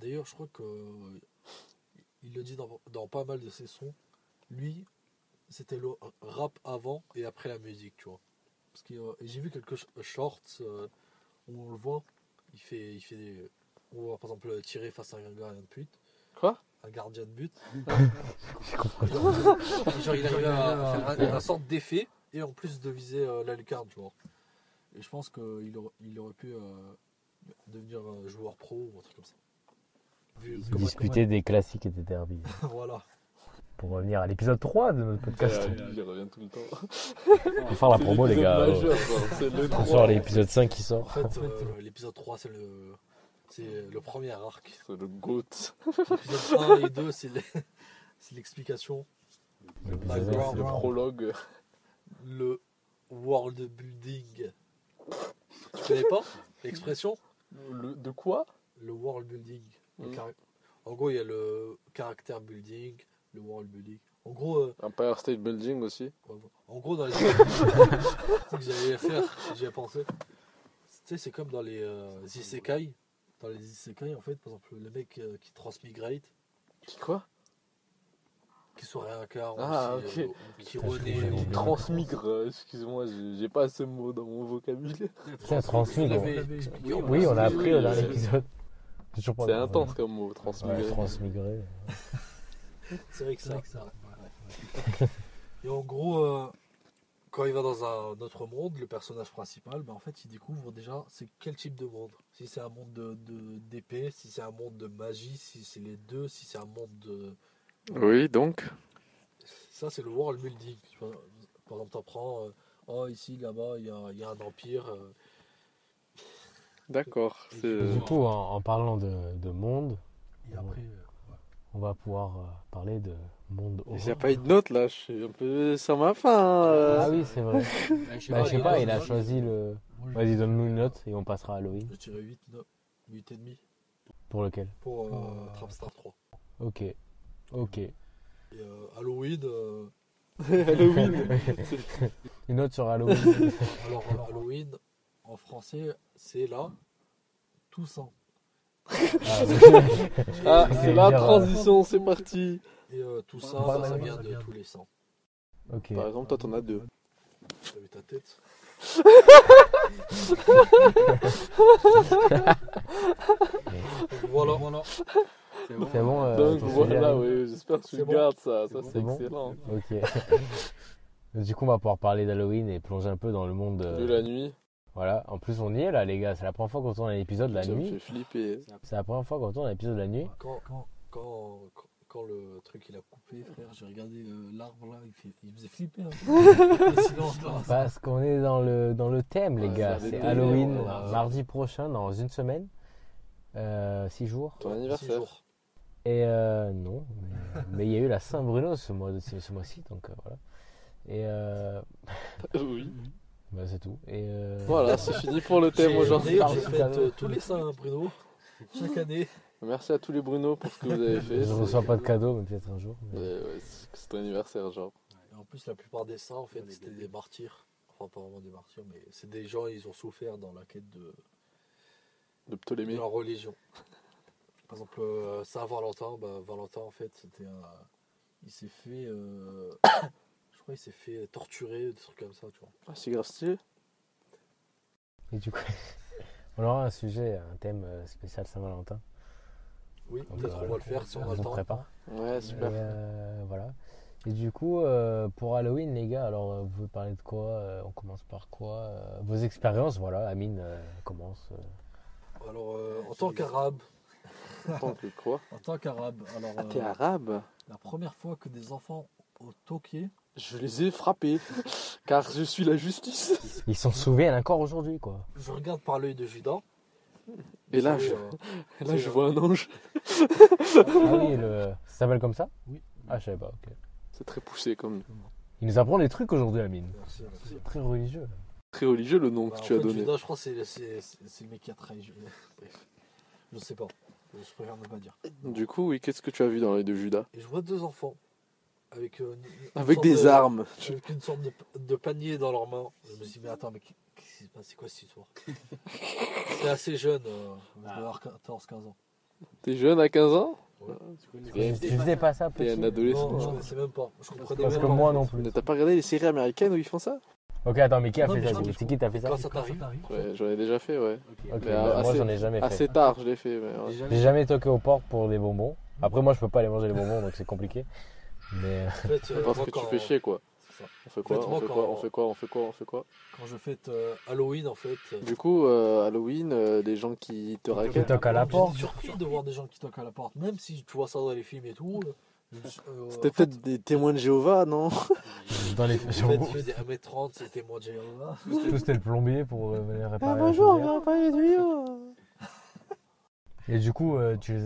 D'ailleurs, je crois que il le dit dans pas mal de ses sons. Lui, c'était le rap avant et après la musique, tu vois. Parce que j'ai vu quelques shorts où on le voit. Il fait des... On voit par exemple tirer face à un gardien de pute. Quoi ? Un gardien de but. genre, il arrive à faire une sorte d'effet et en plus de viser la lucarne, tu vois. Et je pense qu'il aurait pu devenir joueur pro ou un truc comme ça. Discuter des classiques et des derbies. Voilà. Pour revenir à l'épisode 3 de notre podcast. Il revient tout le temps. On va faire la promo, les gars. On sort l'épisode 5 qui sort. En fait, l'épisode 3, c'est le premier arc. C'est le GOAT. L'épisode 1 et 2, c'est c'est l'explication, le background, le prologue, le world building. Tu connais pas l'expression? De quoi? Le world building. En gros, il y a le character building, le world building. En gros, Empire State Building aussi. En gros, dans les j'y ai pensé. Tu sais, c'est comme dans les isekai. Dans les isekai, en fait, par exemple, le mec qui transmigrate. Qui quoi? Qui se réincarne. Ah, aussi, ok. Qui renaît. Qui transmigre. Excuse-moi, j'ai pas ce mot dans mon vocabulaire. Transmigre. Oui, on a appris dans l'épisode. C'est intense comme mot, transmigrer. Ouais, transmigrer. C'est vrai que ça. Ouais. Et en gros, quand il va dans un autre monde, le personnage principal, bah, en fait, il découvre déjà c'est quel type de monde. Si c'est un monde d'épée, si c'est un monde de magie, si c'est les deux, si c'est un monde de... Oui, donc ça, c'est le world building. Par exemple, t'en prends... oh, ici, là-bas, il y a un empire... D'accord. C'est... Du coup, en parlant de monde, et après, on va pouvoir parler de monde horreur. Il n'y a pas une note là, je suis un peu sans ma faim. Ah oui, c'est vrai. Je sais pas, il a choisi le... Vas-y, donne-nous une note et on passera à Loïc. Je dirais 8, 9, 8,5. Pour lequel? Pour Trapstar 3. Ok. Et Halloween... Halloween. Une note sur Halloween. Alors Halloween... En français, c'est la Toussaint. C'est la transition, c'est parti. Et Toussaint, ça vient de tous les sangs. Okay. Par exemple, toi, t'en as deux. T'as vu ta tête? Voilà. C'est bon. Donc voilà, oui, j'espère que tu gardes ça. Ça, c'est excellent. Bon. Ok. Du coup, on va pouvoir parler d'Halloween et plonger un peu dans le monde de la nuit. Voilà, en plus on y est là les gars, c'est la première fois qu'on tourne un épisode de la nuit. Ça me fait flipper. C'est la première fois qu'on tourne un épisode de la nuit. Quand le truc il a coupé, frère, j'ai regardé l'arbre là, il faisait flipper. Hein. Parce qu'on est dans le thème les gars, c'est Halloween, mardi prochain, dans une semaine, 6 jours. Ton anniversaire. Et non, mais il y a eu la Saint-Bruno ce mois-ci, donc voilà. Et oui. Bah c'est tout. Et voilà, c'est fini pour le thème aujourd'hui. J'ai fait tous les saints, Bruno, chaque année. Merci à tous les Bruno pour ce que vous avez fait. Je reçois pas de cadeau, mais peut-être un jour. Mais... Ouais, c'est ton anniversaire, genre. Et en plus, la plupart des saints, en fait, c'était des martyrs. Enfin, pas vraiment des martyrs, mais c'est des gens, ils ont souffert dans la quête de Ptolémée. De leur religion. Par exemple, Saint Valentin, Valentin, en fait, c'était un... Il s'est fait... il s'est fait torturer, des trucs comme ça, tu vois. Ah, c'est grave stylé. Et du coup, on aura un sujet, un thème spécial Saint-Valentin. Oui, donc, peut-être on va le faire si on a le temps. Prépare. Ouais, super. Et, voilà. Et du coup, pour Halloween, les gars, alors vous voulez parler de quoi? On commence par quoi? Vos expériences, voilà, Amine commence. Alors, en tant qu'arabe. En tant que quoi? En tant qu'arabe. Alors, t'es arabe? La première fois que des enfants ont toqué. Je les ai frappés, car je suis la justice. Ils s'en souviennent encore aujourd'hui, quoi. Je regarde par l'œil de Judas. Et là, je vois un ange. Ah oui, ça s'appelle comme ça? Oui. Ah, je savais pas, ok. C'est très poussé, comme... Il nous apprend des trucs aujourd'hui, Amine. Merci. C'est très religieux. Très religieux, le nom que tu as donné. Judas, je crois que c'est le mec qui a trahi. Bref, je sais pas. Je préfère ne pas dire. Du coup, oui, qu'est-ce que tu as vu dans l'œil de Judas? Et je vois deux enfants. Avec des armes. Avec une sorte de panier dans leurs mains. Je me suis dit, mais attends, mais qu'est-ce qui se passe? C'est quoi cette histoire? C'est assez jeune, je dois avoir 14-15 ans. T'es jeune à 15 ans? Ouais. Tu faisais pas ça petit? T'es un adolescent. Non, je connaissais même pas. Je comprenais même pas. Parce que moi non plus. T'as pas regardé les séries américaines où ils font ça? Ok, attends, mais qui a fait ça? Tsiky, t'as fait ça? Quand ça t'arrive? Ouais, j'en ai déjà fait, ouais. Okay. Moi j'en ai jamais fait. Assez tard, je l'ai fait. Ouais. J'ai jamais toqué aux portes pour des bonbons. Après, moi je peux pas aller manger les bonbons, donc c'est compliqué. Mais en fait, parce que tu fais chier quoi. On fait quoi quand je fête Halloween en fait. Du coup Halloween des gens qui te raquettent. Qui toquent à la porte. Je suis surpris de voir des gens qui toquent à la porte. Même si tu vois ça dans les films et tout. C'était peut-être des témoins de Jéhovah, non? Dans les films. En fait, 1m30, c'est témoins de Jéhovah. Tout c'était le plombier pour venir réparer. Ah bonjour, on va réparer les tuyaux. Et du coup,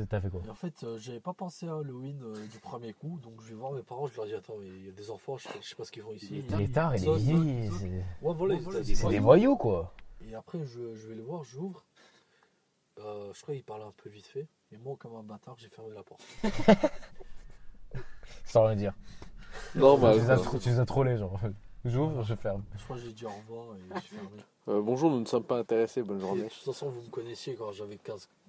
t'as fait quoi? Et en fait, j'avais pas pensé à Halloween du premier coup, donc je vais voir mes parents, je leur dis attends, mais il y a des enfants, je sais pas ce qu'ils font ici. Il est tard, il est vieilli. Ouais, voilà, c'est des voyous quoi. Et après, je vais les voir, j'ouvre. Je crois qu'ils parlaient un peu vite fait. Et moi, comme un bâtard, j'ai fermé la porte. Sans rien dire. Non, bah, tu les as trollés, genre. J'ouvre, je ferme. Je crois que j'ai dit au revoir et j'ai fermé. Bonjour, nous ne sommes pas intéressés, bonne journée. Et de toute façon, vous me connaissiez quand j'avais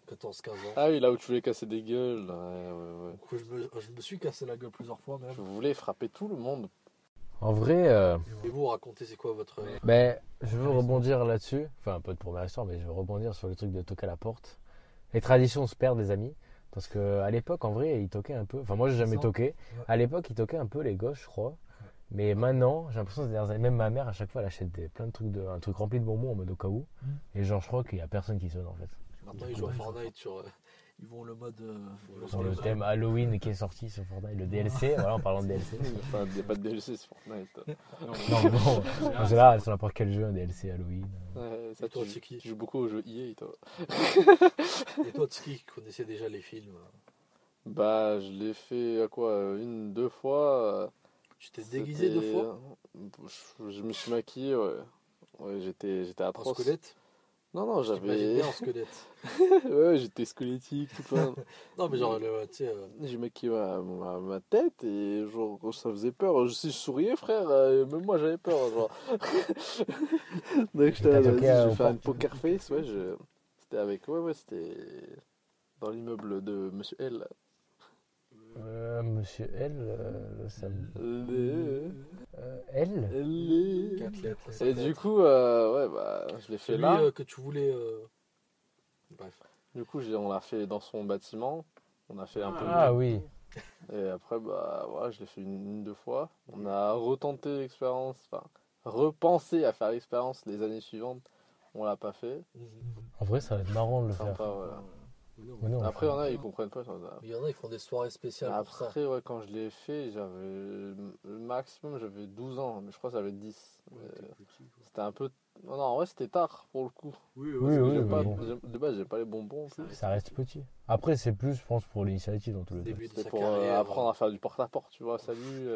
14-15 ans. Ah oui, là où tu voulais casser des gueules. Ouais. Je me suis cassé la gueule plusieurs fois même. Je voulais frapper tout le monde. En vrai... Et vous racontez, c'est quoi votre... Ben, je veux rebondir là-dessus. Enfin, un peu de première histoire, mais je veux rebondir sur le truc de toquer à la porte. Les traditions se perdent, les amis. Parce qu'à l'époque, en vrai, ils toquaient un peu. Enfin, moi, j'ai jamais toqué. À l'époque, ils toquaient un peu les gauches, je crois. Mais maintenant, j'ai l'impression que même ma mère, à chaque fois, elle achète plein de trucs, un truc rempli de bonbons en mode au cas où. Et genre, je crois qu'il n'y a personne qui sonne, en fait. Maintenant, ils jouent à Fortnite sur... Ils vont le mode... sur le thème Halloween qui est sorti sur Fortnite, le DLC, voilà, en parlant de DLC. Il n'y a pas de DLC sur Fortnite. Non, en général, sur n'importe quel jeu, un DLC Halloween. Ça, toi, Tsiky. Tu joues beaucoup aux jeux EA, toi. Et toi, Tsiky, qui connaissais déjà les films? Bah, je l'ai fait, quoi, une, deux fois. Tu t'es déguisé deux fois? Je me suis maquillé, ouais. Ouais, j'étais atroce. En squelette? Non, j'avais... en squelette. Ouais, j'étais squelettique, tout plein. Non, mais genre, tu sais... J'ai maquillé ma tête et genre, ça faisait peur. Si je souriais, frère, même moi, j'avais peur, genre. Donc, j'ai fait un poker face, ouais. C'était avec... Ouais, c'était dans l'immeuble de Monsieur L. Monsieur L, ça me... L. 4 lettres. Et du coup, ouais, bah, je l'ai fait celui là. Que tu voulais. Bref. Du coup, on l'a fait dans son bâtiment. On a fait un peu. Ah oui. Et après, bah, ouais, je l'ai fait une, deux fois. On a retenté l'expérience, enfin, repensé à faire l'expérience les années suivantes. On l'a pas fait. En vrai, ça va être marrant de le faire. Sympa, voilà. Non, après, il y en a, ils comprennent pas. Il y en a, ils font des soirées spéciales. Après, ouais, quand je l'ai fait, le maximum, j'avais 12 ans, mais je crois que j'avais 10. Ouais, c'était un peu. Non, en vrai, c'était tard pour le coup. Oui, de base, j'ai pas les bonbons. Ça reste petit. Après, c'est plus, je pense, pour l'initiative dans tous les cas. C'était pour apprendre à faire du porte-à-porte, tu vois. Salut,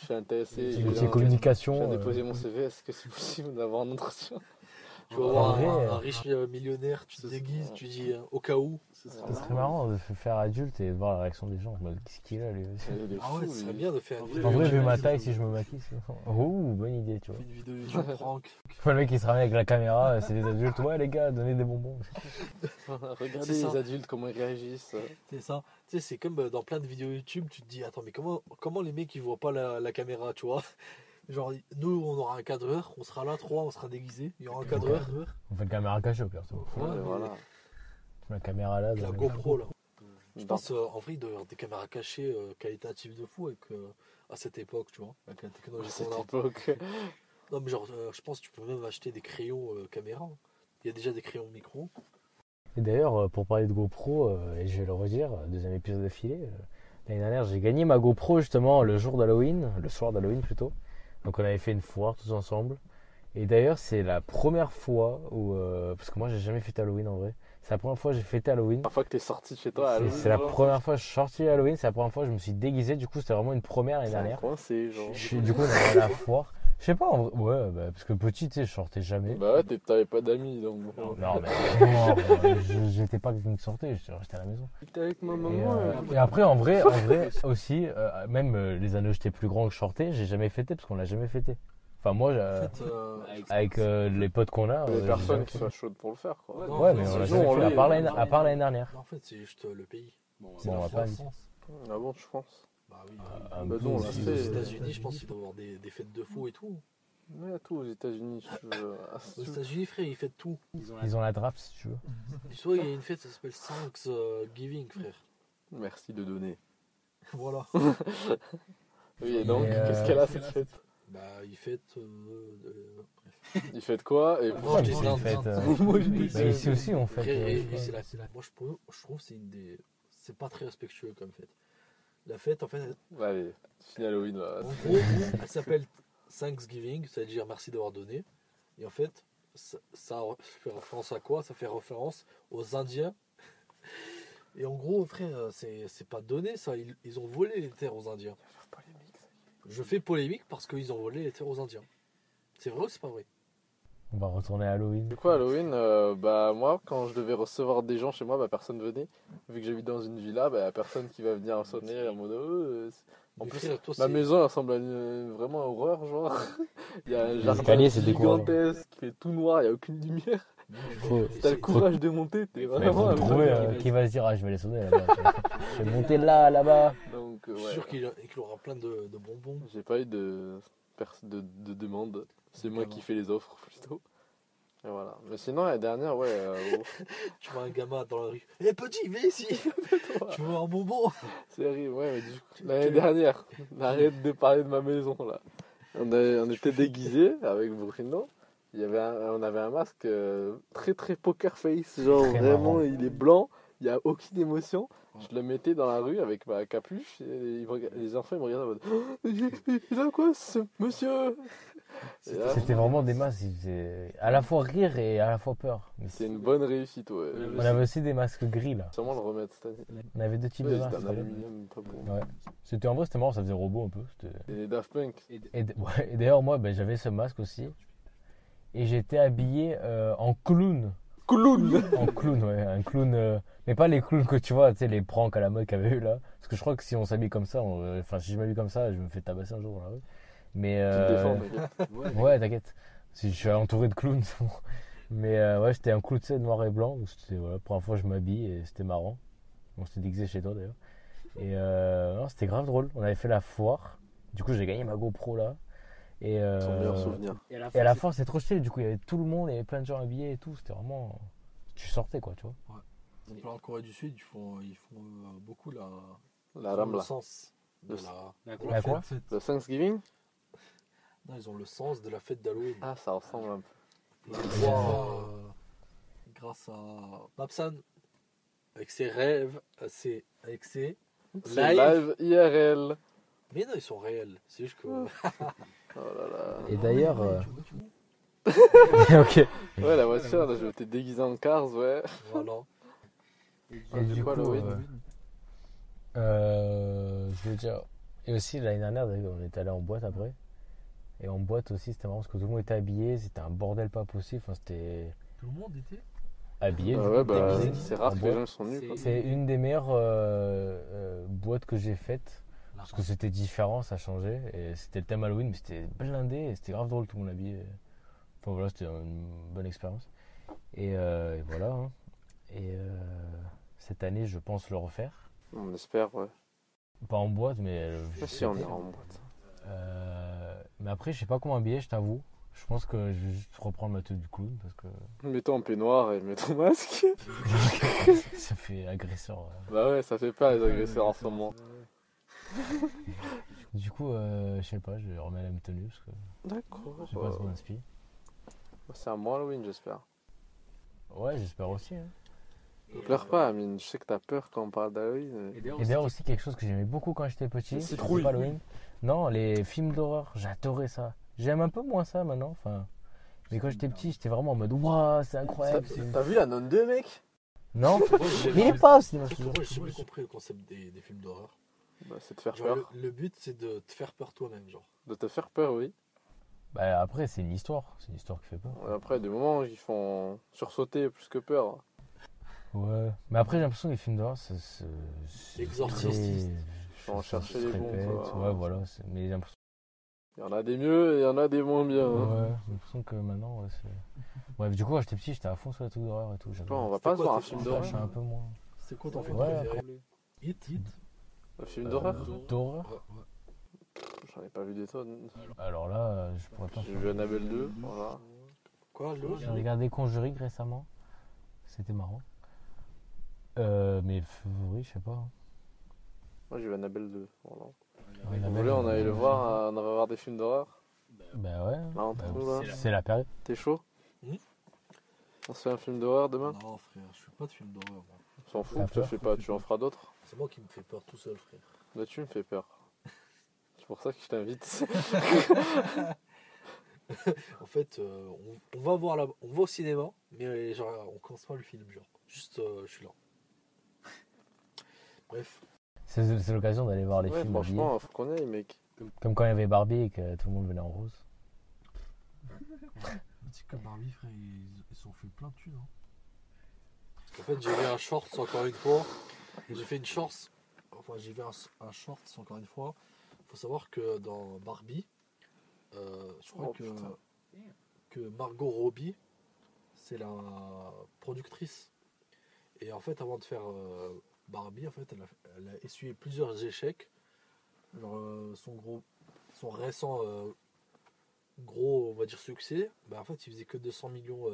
je suis intéressé. J'ai communication. J'ai déposé mon CV, est-ce que c'est possible d'avoir un entretien? Tu vas voir un riche millionnaire, tu te déguises, tu dis au cas où. Ce serait marrant de faire adulte et de voir la réaction des gens. Qu'est-ce qu'il a, lui aussi. Ah ouais, ce serait bien de faire une vidéo. En vrai, vu ma taille, si je me maquille, c'est... Oh, bonne idée, tu vois. Une vidéo YouTube prank. Le mec qui se ramène avec la caméra, c'est les adultes. Ouais, les gars, donnez des bonbons. Regardez les adultes, comment ils réagissent. C'est ça. Tu sais, c'est comme dans plein de vidéos YouTube, tu te dis, attends, mais comment les mecs, ils voient pas la caméra, tu vois. Genre, nous, on aura un cadreur, on sera là, trois, on sera déguisés, il y aura un cadreur. On fait une caméra cachée au pire, toi. Ouais, voilà. La caméra là. La GoPro là. Je pense, en vrai, il doit y avoir des caméras cachées qualitatives de fou avec, à cette époque, tu vois, avec la technologie qu'on a. Non, mais genre, je pense que tu peux même acheter des crayons caméra. Il y a déjà des crayons micro. Et d'ailleurs, pour parler de GoPro, et je vais le redire, deuxième épisode d'affilée, l'année dernière, j'ai gagné ma GoPro justement le jour d'Halloween, le soir d'Halloween plutôt. Donc on avait fait une foire tous ensemble. Et d'ailleurs c'est la première fois où... parce que moi j'ai jamais fêté Halloween en vrai. C'est la première fois que j'ai fêté Halloween. La première fois que t'es sorti de chez toi à Halloween. C'est la première fois que je suis sorti à Halloween. C'est la première fois que je me suis déguisé. Du coup c'était vraiment une première l'année dernière. Du coup on avait la foire. Je sais pas en vrai... Ouais bah, parce que petit tu sais je sortais jamais. Bah ouais t'avais pas d'amis donc... Non mais moi j'étais pas quelqu'un qui sortait. J'étais à la maison. J'étais avec ma maman. Et après en vrai aussi... même les années où j'étais plus grand que je sortais, j'ai jamais fêté parce qu'on l'a jamais fêté. Enfin moi, avec les potes qu'on a... Les personnes qui sont chaudes pour le faire, quoi. Non, ouais, mais on l'a jamais fait, à part l'année dernière. En fait, c'est juste le pays. Bon, c'est la France. Ah bon, je pense. Bah oui. Bah non, là, c'est... Aux États-Unis, je pense qu'il doit y avoir des fêtes de fous et tout. Ouais, tout aux États-Unis. Aux États-Unis, frère, ils fêtent tout. Ils ont la drape, si tu veux. Tu vois, il y a une fête, ça s'appelle Thanksgiving, frère. Merci de donner. Voilà. Oui, et donc, qu'est-ce qu'elle a, cette fête? Bah, il fête. Il fête quoi? Et moi, ici aussi, on fête. Moi, je trouve que c'est une des. C'est pas très respectueux comme fête. La fête, en fait. Allez, fini Halloween là. En gros, elle s'appelle Thanksgiving, c'est-à-dire merci d'avoir donné. Et en fait, ça fait référence à quoi? Ça fait référence aux Indiens Et en gros, frère, c'est pas donné ça. Ils ont volé les terres aux Indiens. Je fais polémique parce qu'ils ont volé les terres aux Indiens. C'est vrai ou c'est pas vrai? On va retourner à Halloween. C'est quoi Halloween? Moi, quand je devais recevoir des gens chez moi, personne venait. Vu que j'habite dans une villa, personne qui va venir sonner en mode. En plus, frère, toi, ma maison ressemble à vraiment à horreur, genre. Il y a un jardin gigantesque qui fait tout noir, il n'y a aucune lumière. Si t'as le courage de monter, t'es vraiment à qui va se dire, je vais les sonner là-bas. Je vais monter là, là-bas. Donc, je suis sûr qu'il aura plein de bonbons. J'ai pas eu de demande. C'est moi qui fais les offres plutôt. Et voilà. Mais sinon, la dernière, tu vois un gamin dans la rue. Eh petit, viens ici. Tu veux un bonbon? C'est horrible, mais du coup, l'année dernière, arrête de parler de ma maison là. On était déguisés avec Bruno. On avait un masque très très poker face, genre très vraiment marrant. Il est blanc, il n'y a aucune émotion. Je le mettais dans la rue avec ma capuche, et les enfants ils me regardaient en mode il a quoi ce monsieur? C'était vraiment des masques, ils faisaient à la fois rire et à la fois peur. Mais c'est une bonne réussite, ouais. On avait aussi des masques gris là. Sûrement le remettre cette année. On avait deux types de masques. C'était en vrai, c'était marrant, ça faisait robot un peu. Et les Daft Punk. Et d'ailleurs, moi j'avais ce masque aussi. Et j'étais habillé en clown. Clown. En clown, ouais, un clown. Mais pas les clowns que tu vois, tu sais, les pranks à la mode qu'il y avait eu là. Parce que je crois que si on s'habille comme ça, si je m'habille comme ça, je me fais tabasser un jour dans la rue. Mais. Tu te défends, ouais, t'inquiète. Si je suis entouré de clowns, c'est bon. Mais j'étais un clown, tu sais, noir et blanc. Donc c'était, première fois, je m'habille et c'était marrant. On s'était déguisé chez toi d'ailleurs. Et c'était grave drôle. On avait fait la foire. Du coup, j'ai gagné ma GoPro là. Et, son meilleur souvenir. Et à la fin, c'est trop stylé. Du coup, il y avait tout le monde, il y avait plein de gens habillés et tout. C'était vraiment. Tu sortais quoi, tu vois. Ouais. Donc là, en Corée du Sud, ils font beaucoup la ramla. Le sens de la quoi fête. Le Thanksgiving. Non, ils ont le sens de la fête d'Halloween. Ah, ça ressemble un peu. Grâce à Babsan, avec ses rêves, avec ses live IRL. Mais non, ils sont réels. C'est juste que. Oh là là. Et d'ailleurs. Ok. Ouais, la voiture, là, je m'étais déguisé en Cars, ouais. Voilà. Et du coup, Halloween. Je veux dire. Et aussi, l'année dernière, on est allé en boîte après. Et en boîte aussi, c'était marrant parce que tout le monde était habillé. C'était un bordel pas possible. Enfin, c'était. Tout le monde était habillé. Déguisé. C'est rare que les gens sont nus. C'est une des meilleures boîtes que j'ai faites. Parce que c'était différent, ça changeait. Et c'était le thème Halloween, mais c'était blindé. Et c'était grave drôle, tout le monde habillé. Enfin voilà, c'était une bonne expérience. Et voilà. Hein. Et cette année, je pense le refaire. On espère, ouais. Pas en boîte, mais. Si on ira en boîte. Mais après, je sais pas comment habiller, je t'avoue. Je pense que je vais juste reprendre ma tenue du clown. Parce que... Mets-toi en peignoir et mets ton masque. Ça fait agresseur. Ouais. Bah ouais, ça fait peur les agresseurs en ce moment. Du coup, je sais pas, je remets la même tenue parce que. D'accord. Je sais pas si on inspire. C'est un bon Halloween, j'espère. Ouais, j'espère aussi. Hein. Ne pleure pas, Amine, je sais que t'as peur quand on parle d'Halloween. Et d'ailleurs, aussi quelque chose que j'aimais beaucoup quand j'étais petit, c'est pas Halloween. Non, les films d'horreur, j'adorais ça. J'aime un peu moins ça maintenant, enfin. Mais quand j'étais petit, j'étais vraiment en mode waouh, c'est incroyable. T'as vu la Nonne 2, mec? Non, mais il est pas au cinéma. J'ai jamais compris le concept des films d'horreur. C'est de faire genre peur. Le but, c'est de te faire peur toi-même, genre. De te faire peur, oui. Après, c'est une histoire qui fait peur. Ouais, après, des moments, ils font sursauter plus que peur. Ouais. Mais après, j'ai l'impression que les films d'horreur, c'est exorciste. Ils font chercher les bons. Ouais, voilà. Mais j'ai l'impression. Il y en a des mieux et il y en a des moins bien. Ouais. J'ai l'impression que maintenant, c'est. Bref, du coup, quand j'étais petit, j'étais à fond sur les trucs d'horreur et tout. On va pas voir un film d'horreur. Un peu moins. C'est quoi ton film préféré? Hit. Un film d'horreur ouais. J'en ai pas vu des tonnes. Alors là, je pourrais pas. J'ai vu Annabelle 2, voilà. Quoi, l'autre? J'ai regardé Conjuring récemment. C'était marrant. Mais favori, je sais pas. Moi j'ai vu Annabelle 2, voilà. Vous voulez, on allait le voir, on va voir des films d'horreur? Bah ouais. C'est la période. T'es chaud? On se fait un film d'horreur demain? Non frère, je fais pas de film d'horreur. On s'en fout, je fais pas, tu en feras d'autres? C'est moi qui me fais peur tout seul, frère. Bah tu me fais peur. C'est pour ça que je t'invite. En fait, on va au cinéma, mais genre on commence pas le film, genre. Juste, je suis là. Bref. C'est l'occasion d'aller voir les films. Franchement, faut qu'on aille, mec. Comme quand il y avait Barbie et que tout le monde venait en rose. C'est comme Barbie, frère, ils sont fait plein de thunes. En fait, j'ai vu un short encore une fois. J'ai fait une short. Enfin, j'ai vu un short encore une fois. Faut savoir que dans Barbie, je crois que Margot Robbie, c'est la productrice. Et en fait, avant de faire Barbie, en fait, elle a essuyé plusieurs échecs. Genre, son récent gros, on va dire, succès, bah en fait, il faisait que 200 millions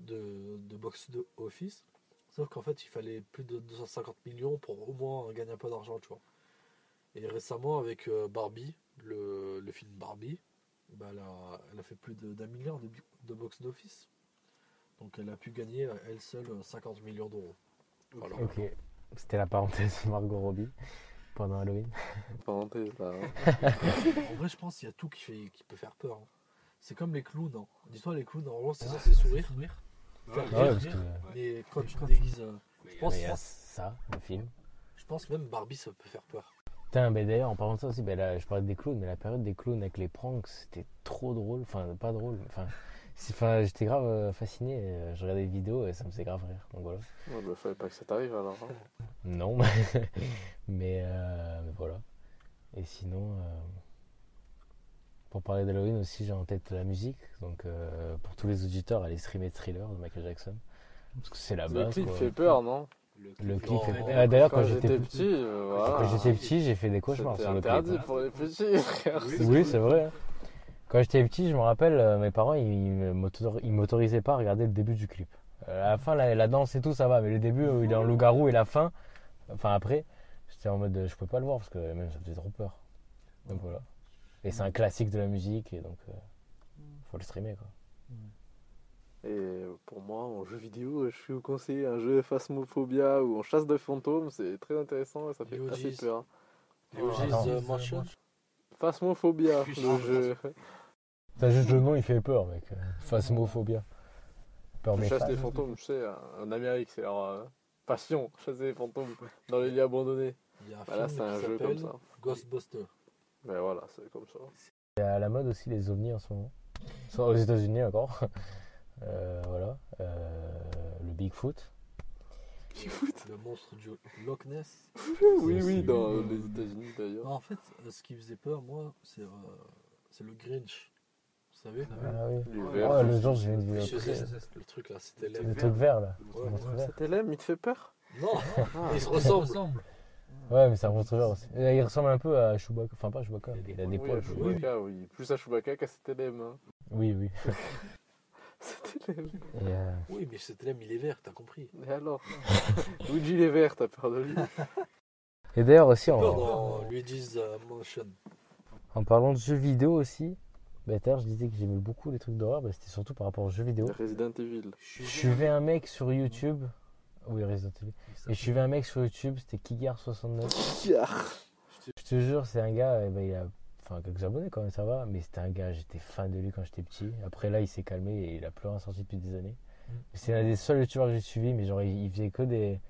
de box de office. Sauf qu'en fait, il fallait plus de 250 millions pour au moins gagner un peu d'argent, tu vois. Et récemment, avec Barbie, le film Barbie, bah elle a fait plus d'un milliard de box d'office. Donc, elle a pu gagner, elle seule, 50 millions d'euros. Voilà. Ok, c'était la parenthèse Margot Robbie. Pendant Halloween. Parenthèse là. Hein. En vrai, je pense qu'il y a tout qui peut faire peur. Hein. C'est comme les clowns. Hein. Dis-toi, les clowns, en gros, c'est ça, c'est sourire. Faire rire. Mais quand tu te déguises. Je pense que ça, le film. Je pense même Barbie, ça peut faire peur. Putain, mais d'ailleurs, en parlant de ça aussi, je parlais des clowns, mais la période des clowns avec les pranks, c'était trop drôle. Enfin, pas drôle. Enfin, j'étais grave fasciné, je regardais des vidéos et ça me faisait grave rire, donc voilà. Ouais, bah fallait pas que ça t'arrive alors. Hein. Non, mais voilà. Et sinon, pour parler d'Halloween aussi, j'ai en tête la musique, donc pour tous les auditeurs, allez streamer Thriller de Michael Jackson, parce que c'est la base. Le clip quoi. Fait peur, non ? Le clip fait peur. D'ailleurs, quand j'étais petit, voilà. Quand j'étais petit, j'ai fait des cauchemars sur le clip. C'était interdit pour les petits, frère. Oui, c'est vrai. Hein. Quand j'étais petit, je me rappelle, mes parents, ils m'autorisaient pas à regarder le début du clip. À la fin, la danse et tout, ça va, mais le début, il est en loup-garou et la fin, enfin après, j'étais en mode, je peux pas le voir parce que même ça faisait trop peur. Donc voilà. Et c'est un classique de la musique, et donc faut le streamer quoi. Et pour moi, en jeu vidéo, je suis vous conseiller un jeu Phasmophobia où on chasse de fantômes, c'est très intéressant et ça fait assez peur. Phasmophobia, le jeu. T'as juste le nom, il fait peur, mec. Phasmophobia. Peur je chasse les fantômes, je sais. En Amérique, c'est leur passion, chasser les fantômes dans les lieux abandonnés. Là, c'est un jeu comme ça. Ghostbuster. Mais voilà, c'est comme ça. Il y a à la mode aussi les ovnis en ce moment. Soit aux États-Unis encore. Voilà. Le Bigfoot. Le monstre du Loch Ness. Oui, dans les États-Unis d'ailleurs. Non, en fait, ce qui faisait peur, moi, c'est le Grinch. Vous savez? Ah oui. Le jour, j'ai vu le truc là, c'était l'aime. Le truc vert là. C'était l'aime, il te fait peur? Non, il se ressemble. Ouais, mais c'est un monstre vert aussi. Il ressemble un peu à Chewbacca. Enfin, pas Chewbacca. Il a des poils. Oui, plus à Chewbacca qu'à c'était l'aime. Oui. C'était l'aime. Oui, mais c'était l'aime, il est vert, t'as compris. Et alors Luigi, il est vert, t'as peur de lui. Et d'ailleurs aussi, en Luigi's Mansion. En parlant de jeux vidéo aussi, d'ailleurs, je disais que j'aimais beaucoup les trucs d'horreur, c'était surtout par rapport aux jeux vidéo. Resident Evil. Je suivais un mec sur YouTube. Oui, Resident Evil. Et je suivais un mec sur YouTube, c'était Kigar69. Kigar. Je te jure, c'est un gars, il a... Enfin, quelques abonnés quand même, ça va, mais c'était un gars, j'étais fan de lui quand j'étais petit. Après là, il s'est calmé et il a plus rien sorti depuis des années. C'est l'un des seuls youtubeurs que j'ai suivi, mais genre il faisait que des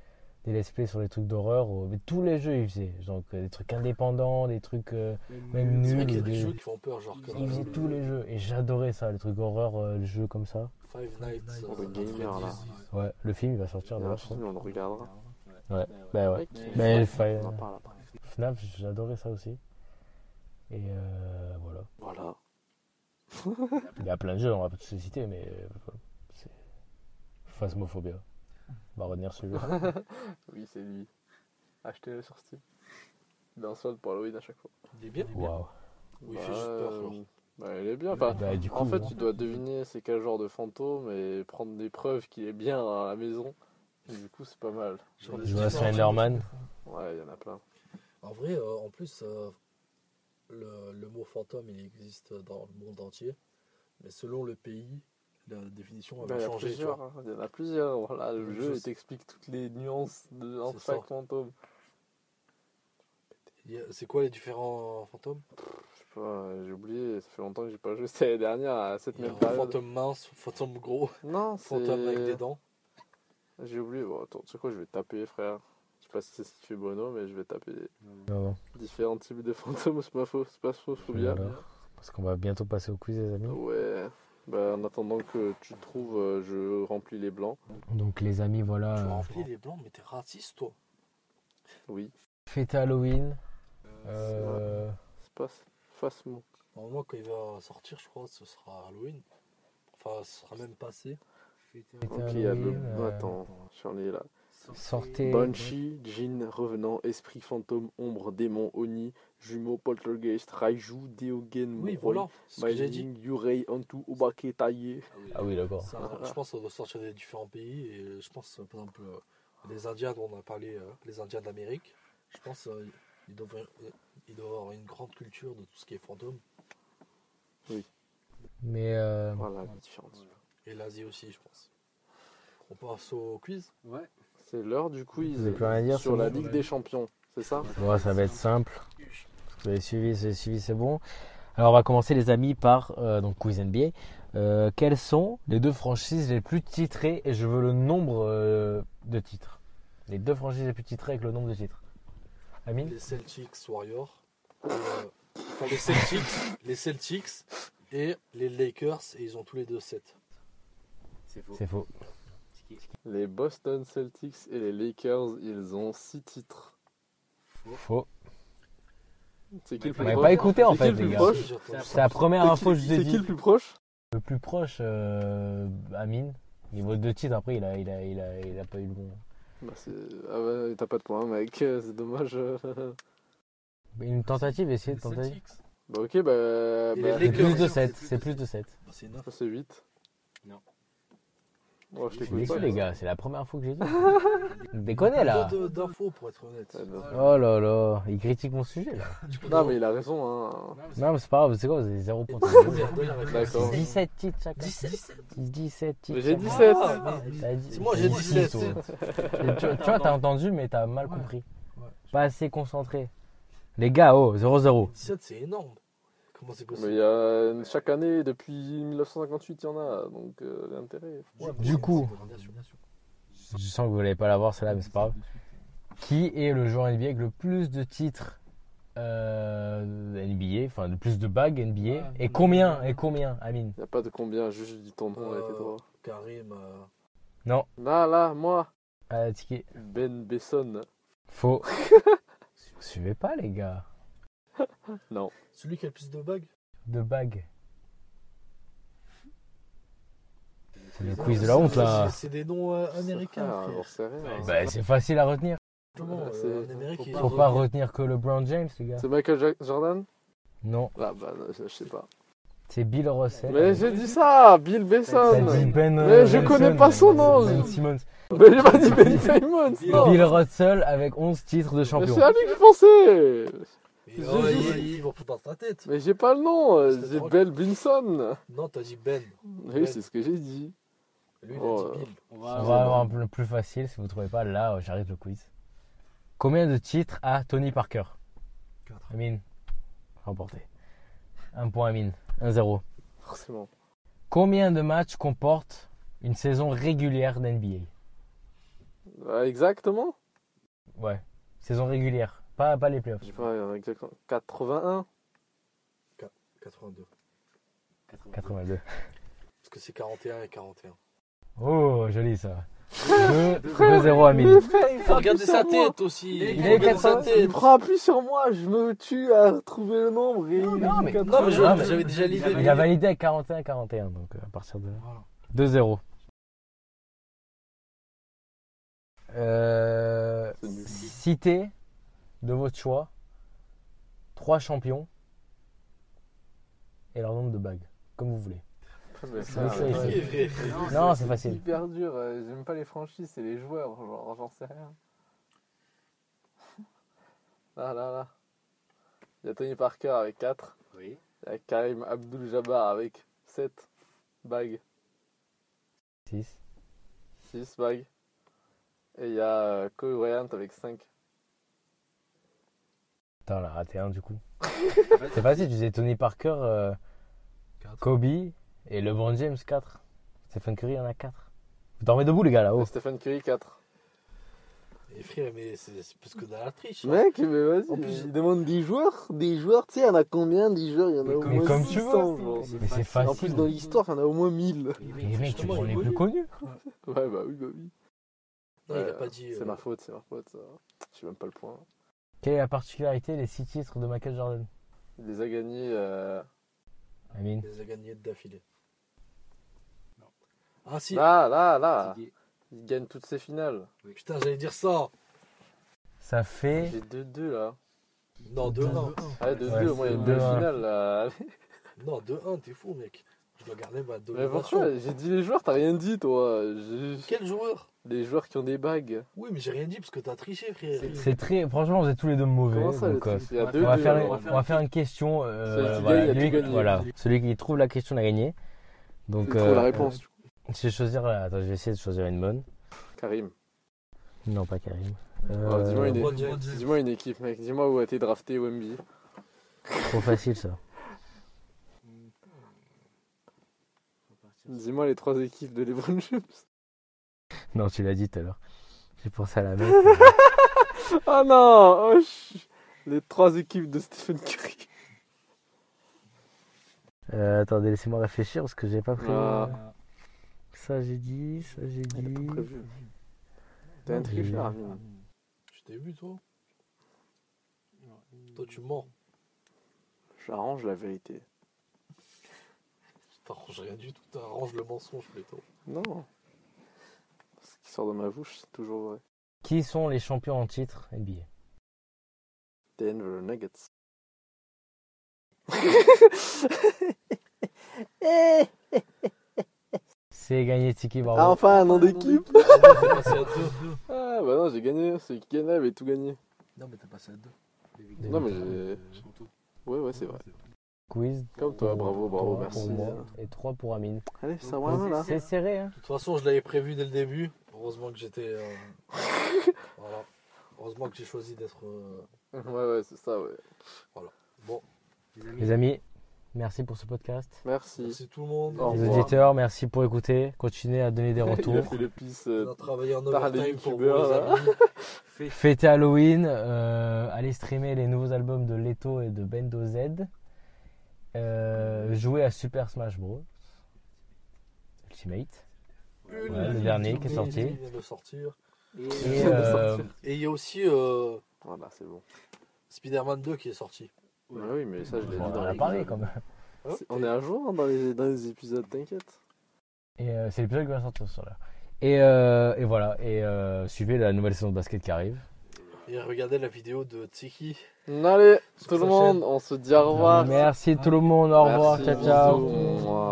let's play sur les trucs d'horreur, mais tous les jeux il faisait, genre des trucs indépendants, des trucs même nuls. Il y a des jeux qui font peur, genre il faisait tous les jeux et j'adorais ça, le truc horreur, le jeu comme ça. Five Nights Gamer là. Ouais, le film il va sortir dans la semaine, on le regardera. Ouais, bah ouais. Mais FNAF, j'adorais ça aussi. Et voilà. Il y a plein de jeux, on va pas tous les citer, mais c'est Phasmophobia. On va retenir celui-là. Oui, c'est lui. Achetez-le sur Steam. Il est en solde pour Halloween à chaque fois. Il est bien. Waouh. Oui, il fait juste peur. Il est bien. En fait, tu dois deviner c'est quel genre de fantôme et prendre des preuves qu'il est bien à la maison. Et du coup, c'est pas mal. Je vois Slenderman. Ouais, il y en a plein. En vrai, en plus. Le mot fantôme, il existe dans le monde entier, mais selon le pays, la définition va changer. Il y en a plusieurs. Voilà, le jeu t'explique toutes les nuances en chaque fantôme. C'est quoi les différents fantômes? Je sais pas, j'ai oublié, ça fait longtemps que j'ai pas joué. C'était la dernière à cette même période. Fantôme mince, fantôme gros, fantôme avec des dents. J'ai oublié, attends, tu sais quoi, je vais taper, frère. sais pas si c'est Bruno, mais je vais taper différents types de fantômes, Phasmophobia. Voilà. Parce qu'on va bientôt passer au quiz, les amis. Ouais. Bah, en attendant que tu trouves, je remplis les blancs. Donc, les amis, voilà. Tu remplis les blancs, mais t'es raciste, toi. Oui. Fête Halloween. Phasmo. Normalement, quand il va sortir, je crois, ce sera Halloween. Enfin, ce sera même passé. Attends, j'en ai là. Sortez. Banshee, Jinn, Revenant, Esprit, Fantôme, Ombre, Démon, Oni, Jumeau, Poltergeist, Raiju, Deogen, Moroi, voilà, Magic, Yurei, Hantu, Obake, Taillé. Ah oui, d'accord. Je pense qu'on doit sortir des différents pays. Et je pense, par exemple, les Indiens dont on a parlé, les Indiens d'Amérique, je pense qu'ils doivent avoir une grande culture de tout ce qui est fantôme. Oui. Mais voilà, différentes. Et l'Asie aussi, je pense. On passe au quiz. Ouais. C'est l'heure du quiz sur la Ligue des Champions, c'est ça ? Ouais, ça va être simple. Vous avez suivi, c'est bon. Alors, on va commencer, les amis, par donc quiz NBA. Quelles sont les deux franchises les plus titrées ? Et je veux le nombre de titres. Les deux franchises les plus titrées avec le nombre de titres. Amine ? Les Celtics, Warriors. Les Celtics et les Lakers. Et ils ont tous les deux 7. C'est faux. Les Boston Celtics et les Lakers, ils ont 6 titres. Faux. C'est qui le plus proche ? On n'avait pas écouté en fait, les gars. C'est la première info que je vous ai dit. C'est qui le plus proche ? Le plus proche, Amine. Niveau 2 titres, après, il a pas eu le bon. Bah, t'as pas de points, mec. C'est dommage. Une tentative, essayez de tenter. Bah, ok, bah c'est plus de 7. C'est plus de 7. C'est 9. C'est 8. Non. Oh, je t'écoute pas, les gars, c'est la première fois que j'ai dit. Déconnez là. Pas d'infos pour être honnête. Oh là là, il critique mon sujet là. Non, mais il a raison. Hein. Non, mais c'est pas grave, c'est quoi, vous avez 0 points. D'accord. 17 titres chacun. 17 titres. Mais j'ai 17. C'est moi, j'ai 17. Tu vois, t'as entendu, mais t'as mal compris. Pas assez concentré. Les gars, oh, 0-0. 17, c'est énorme. Comment c'est possible ? Mais chaque année, depuis 1958, il y en a, donc l'intérêt. Ouais, du coup, je sens que vous n'allez pas l'avoir, celle-là, mais c'est pas grave. Qui est le joueur NBA avec le plus de titres NBA, enfin le plus de bagues NBA, ouais, et combien, Amine ? Il n'y a pas de combien, juste je dis ton nom et tes droits. Karim. Non. Là, moi. Tsiky. Ben Besson. Faux. Vous suivez pas, les gars. Non. Celui qui a le plus de bagues ? De bagues. C'est le quiz de la honte là. C'est des noms américains. C'est facile à retenir. Faut pas retenir que LeBron James, les gars. C'est Michael Jordan ? Non. Ah bah je sais pas. C'est Bill Russell. Mais j'ai dit ça, Bill Besson. Mais je connais pas son nom. Ben Simmons. Mais j'ai pas dit Ben Simmons. Bill Russell avec 11 titres de champion. C'est à lui que je pensais. Ils vont plus dans ta tête. Mais j'ai pas le nom, j'ai Bell Binson. Non, t'as dit Ben. Oui, c'est ce que j'ai dit. Lui, il a dit Bill. On va avoir le plus facile, si vous trouvez pas, là, j'arrête le quiz. Combien de titres a Tony Parker ? 4. Amine, remporté. 1 point Amine, 1-0. Forcément. Combien de matchs comporte une saison régulière d'NBA ? Exactement ? Ouais, saison régulière. Pas les playoffs. J'ai pas exactement. 81 82. 82. Parce que c'est 41 et 41. Oh, joli ça. 2-0 à 1000. Il faut regarder sa tête aussi. Il est 400. Il prend appui sur moi. Je me tue à trouver le nombre. Non, mais j'avais déjà l'idée. Il a validé à 41-41. Donc à partir de 2-0. Cité. De votre choix, 3 champions et leur nombre de bagues, comme vous voulez. Non, c'est facile. C'est hyper dur, j'aime pas les franchises, c'est les joueurs, genre, j'en sais rien. Là. Il y a Tony Parker avec 4. Oui. Il y a Kareem Abdul-Jabbar avec 7 bagues. 6 bagues. Et il y a Kobe Bryant avec 5. Putain, on l'a raté un du coup. C'est facile, tu disais Tony Parker, Kobe et LeBron James 4. Stephen Curry en a 4. Vous dormez debout les gars là-haut. Stephen Curry 4. Et frère, mais c'est parce que de la triche. Mec, hein. Mais vas-y. En plus, il demande des joueurs, tu sais, il y en a combien, 10 joueurs, il y en a au moins 600, genre. Mais c'est facile. En plus, dans l'histoire, il y en a au moins 1000. Mais mec, tu prends les plus connus. Ouais, bah oui, bah oui. Non, il a pas dit. C'est ma faute, ça. J'ai même pas le point. Quelle est la particularité des 6 titres de Michael Jordan? Il les a gagnés. Amine. Il les a gagnés d'affilée. Non. Ah si. Là. Il gagne toutes ses finales. Oui. Putain, j'allais dire ça. Ça fait. J'ai 2-2 là. Non, 2-1. Ah, 2-2, au moins il y a 2 finales là. Non, 2-1, t'es fou mec. Je dois garder ma domination. Mais pourquoi ? J'ai dit les joueurs, t'as rien dit toi. Quel joueur ? Les joueurs qui ont des bagues. Oui, mais j'ai rien dit parce que t'as triché, frère. C'est très. Franchement, vous êtes tous les deux mauvais. Comment ça, donc, on va faire une question. Celui qui trouve la question l'a gagné. Donc. Trouve la réponse. Je vais essayer de choisir une bonne. Karim. Non, pas Karim. Dis-moi une équipe, mec. Dis-moi où a été drafté Wemby. Trop facile, ça. Dis-moi les 3 équipes de LeBron James. Non, tu l'as dit tout à l'heure. J'ai pensé à la même. Oh non, les 3 équipes de Stephen Curry. Attendez, laissez-moi réfléchir parce que j'ai pas pris. Ça j'ai dit, Elle est pas prévue. T'es un tricheur, Amine. Je t'ai vu, toi. Toi, tu mens. J'arrange la vérité. Je t'arrange rien du tout, t'arranges le mensonge plutôt. Non. Ce qui sort de ma bouche, c'est toujours vrai. Qui sont les champions en titre NBA? Denver Nuggets. C'est gagné Tsiky, bravo. Ah, enfin, un nom d'équipe. T'es passé à 2. Ah, bah non, j'ai gagné. C'est qui gagnait avait tout gagné. Non, mais t'as passé à 2. Non, mais j'ai. Ouais, c'est vrai. Quiz. Comme toi, bravo, merci. Pour moi. Et 3 pour Amine. Allez, ça va, là. C'est serré, hein. De toute façon, je l'avais prévu dès le début. Heureusement que j'étais. Voilà. Heureusement que j'ai choisi d'être. Ouais, c'est ça, ouais. Voilà. Bon. Les amis. Merci pour ce podcast. Merci tout le monde. Les auditeurs, merci pour écouter. Continuez à donner des retours. On a travaillé en overtime pour vous, les amis. Fêtez Halloween. Allez streamer les nouveaux albums de Leto et de Beendo Z. Jouez à Super Smash Bros Ultimate. Voilà, le dernier qui est sorti. Il vient de sortir. Et il y a aussi... Voilà, c'est bon. Spider-Man 2 qui est sorti. Ouais. Oui, mais ça, je l'ai dit dans la parlé quand même. On est à jour dans les épisodes, t'inquiète. Et c'est l'épisode qui va sortir sur là. Et voilà, suivez la nouvelle saison de basket qui arrive. Et regardez la vidéo de Tsiky. Allez, tout le monde, on se dit au revoir. Merci tout le monde, au revoir, ciao.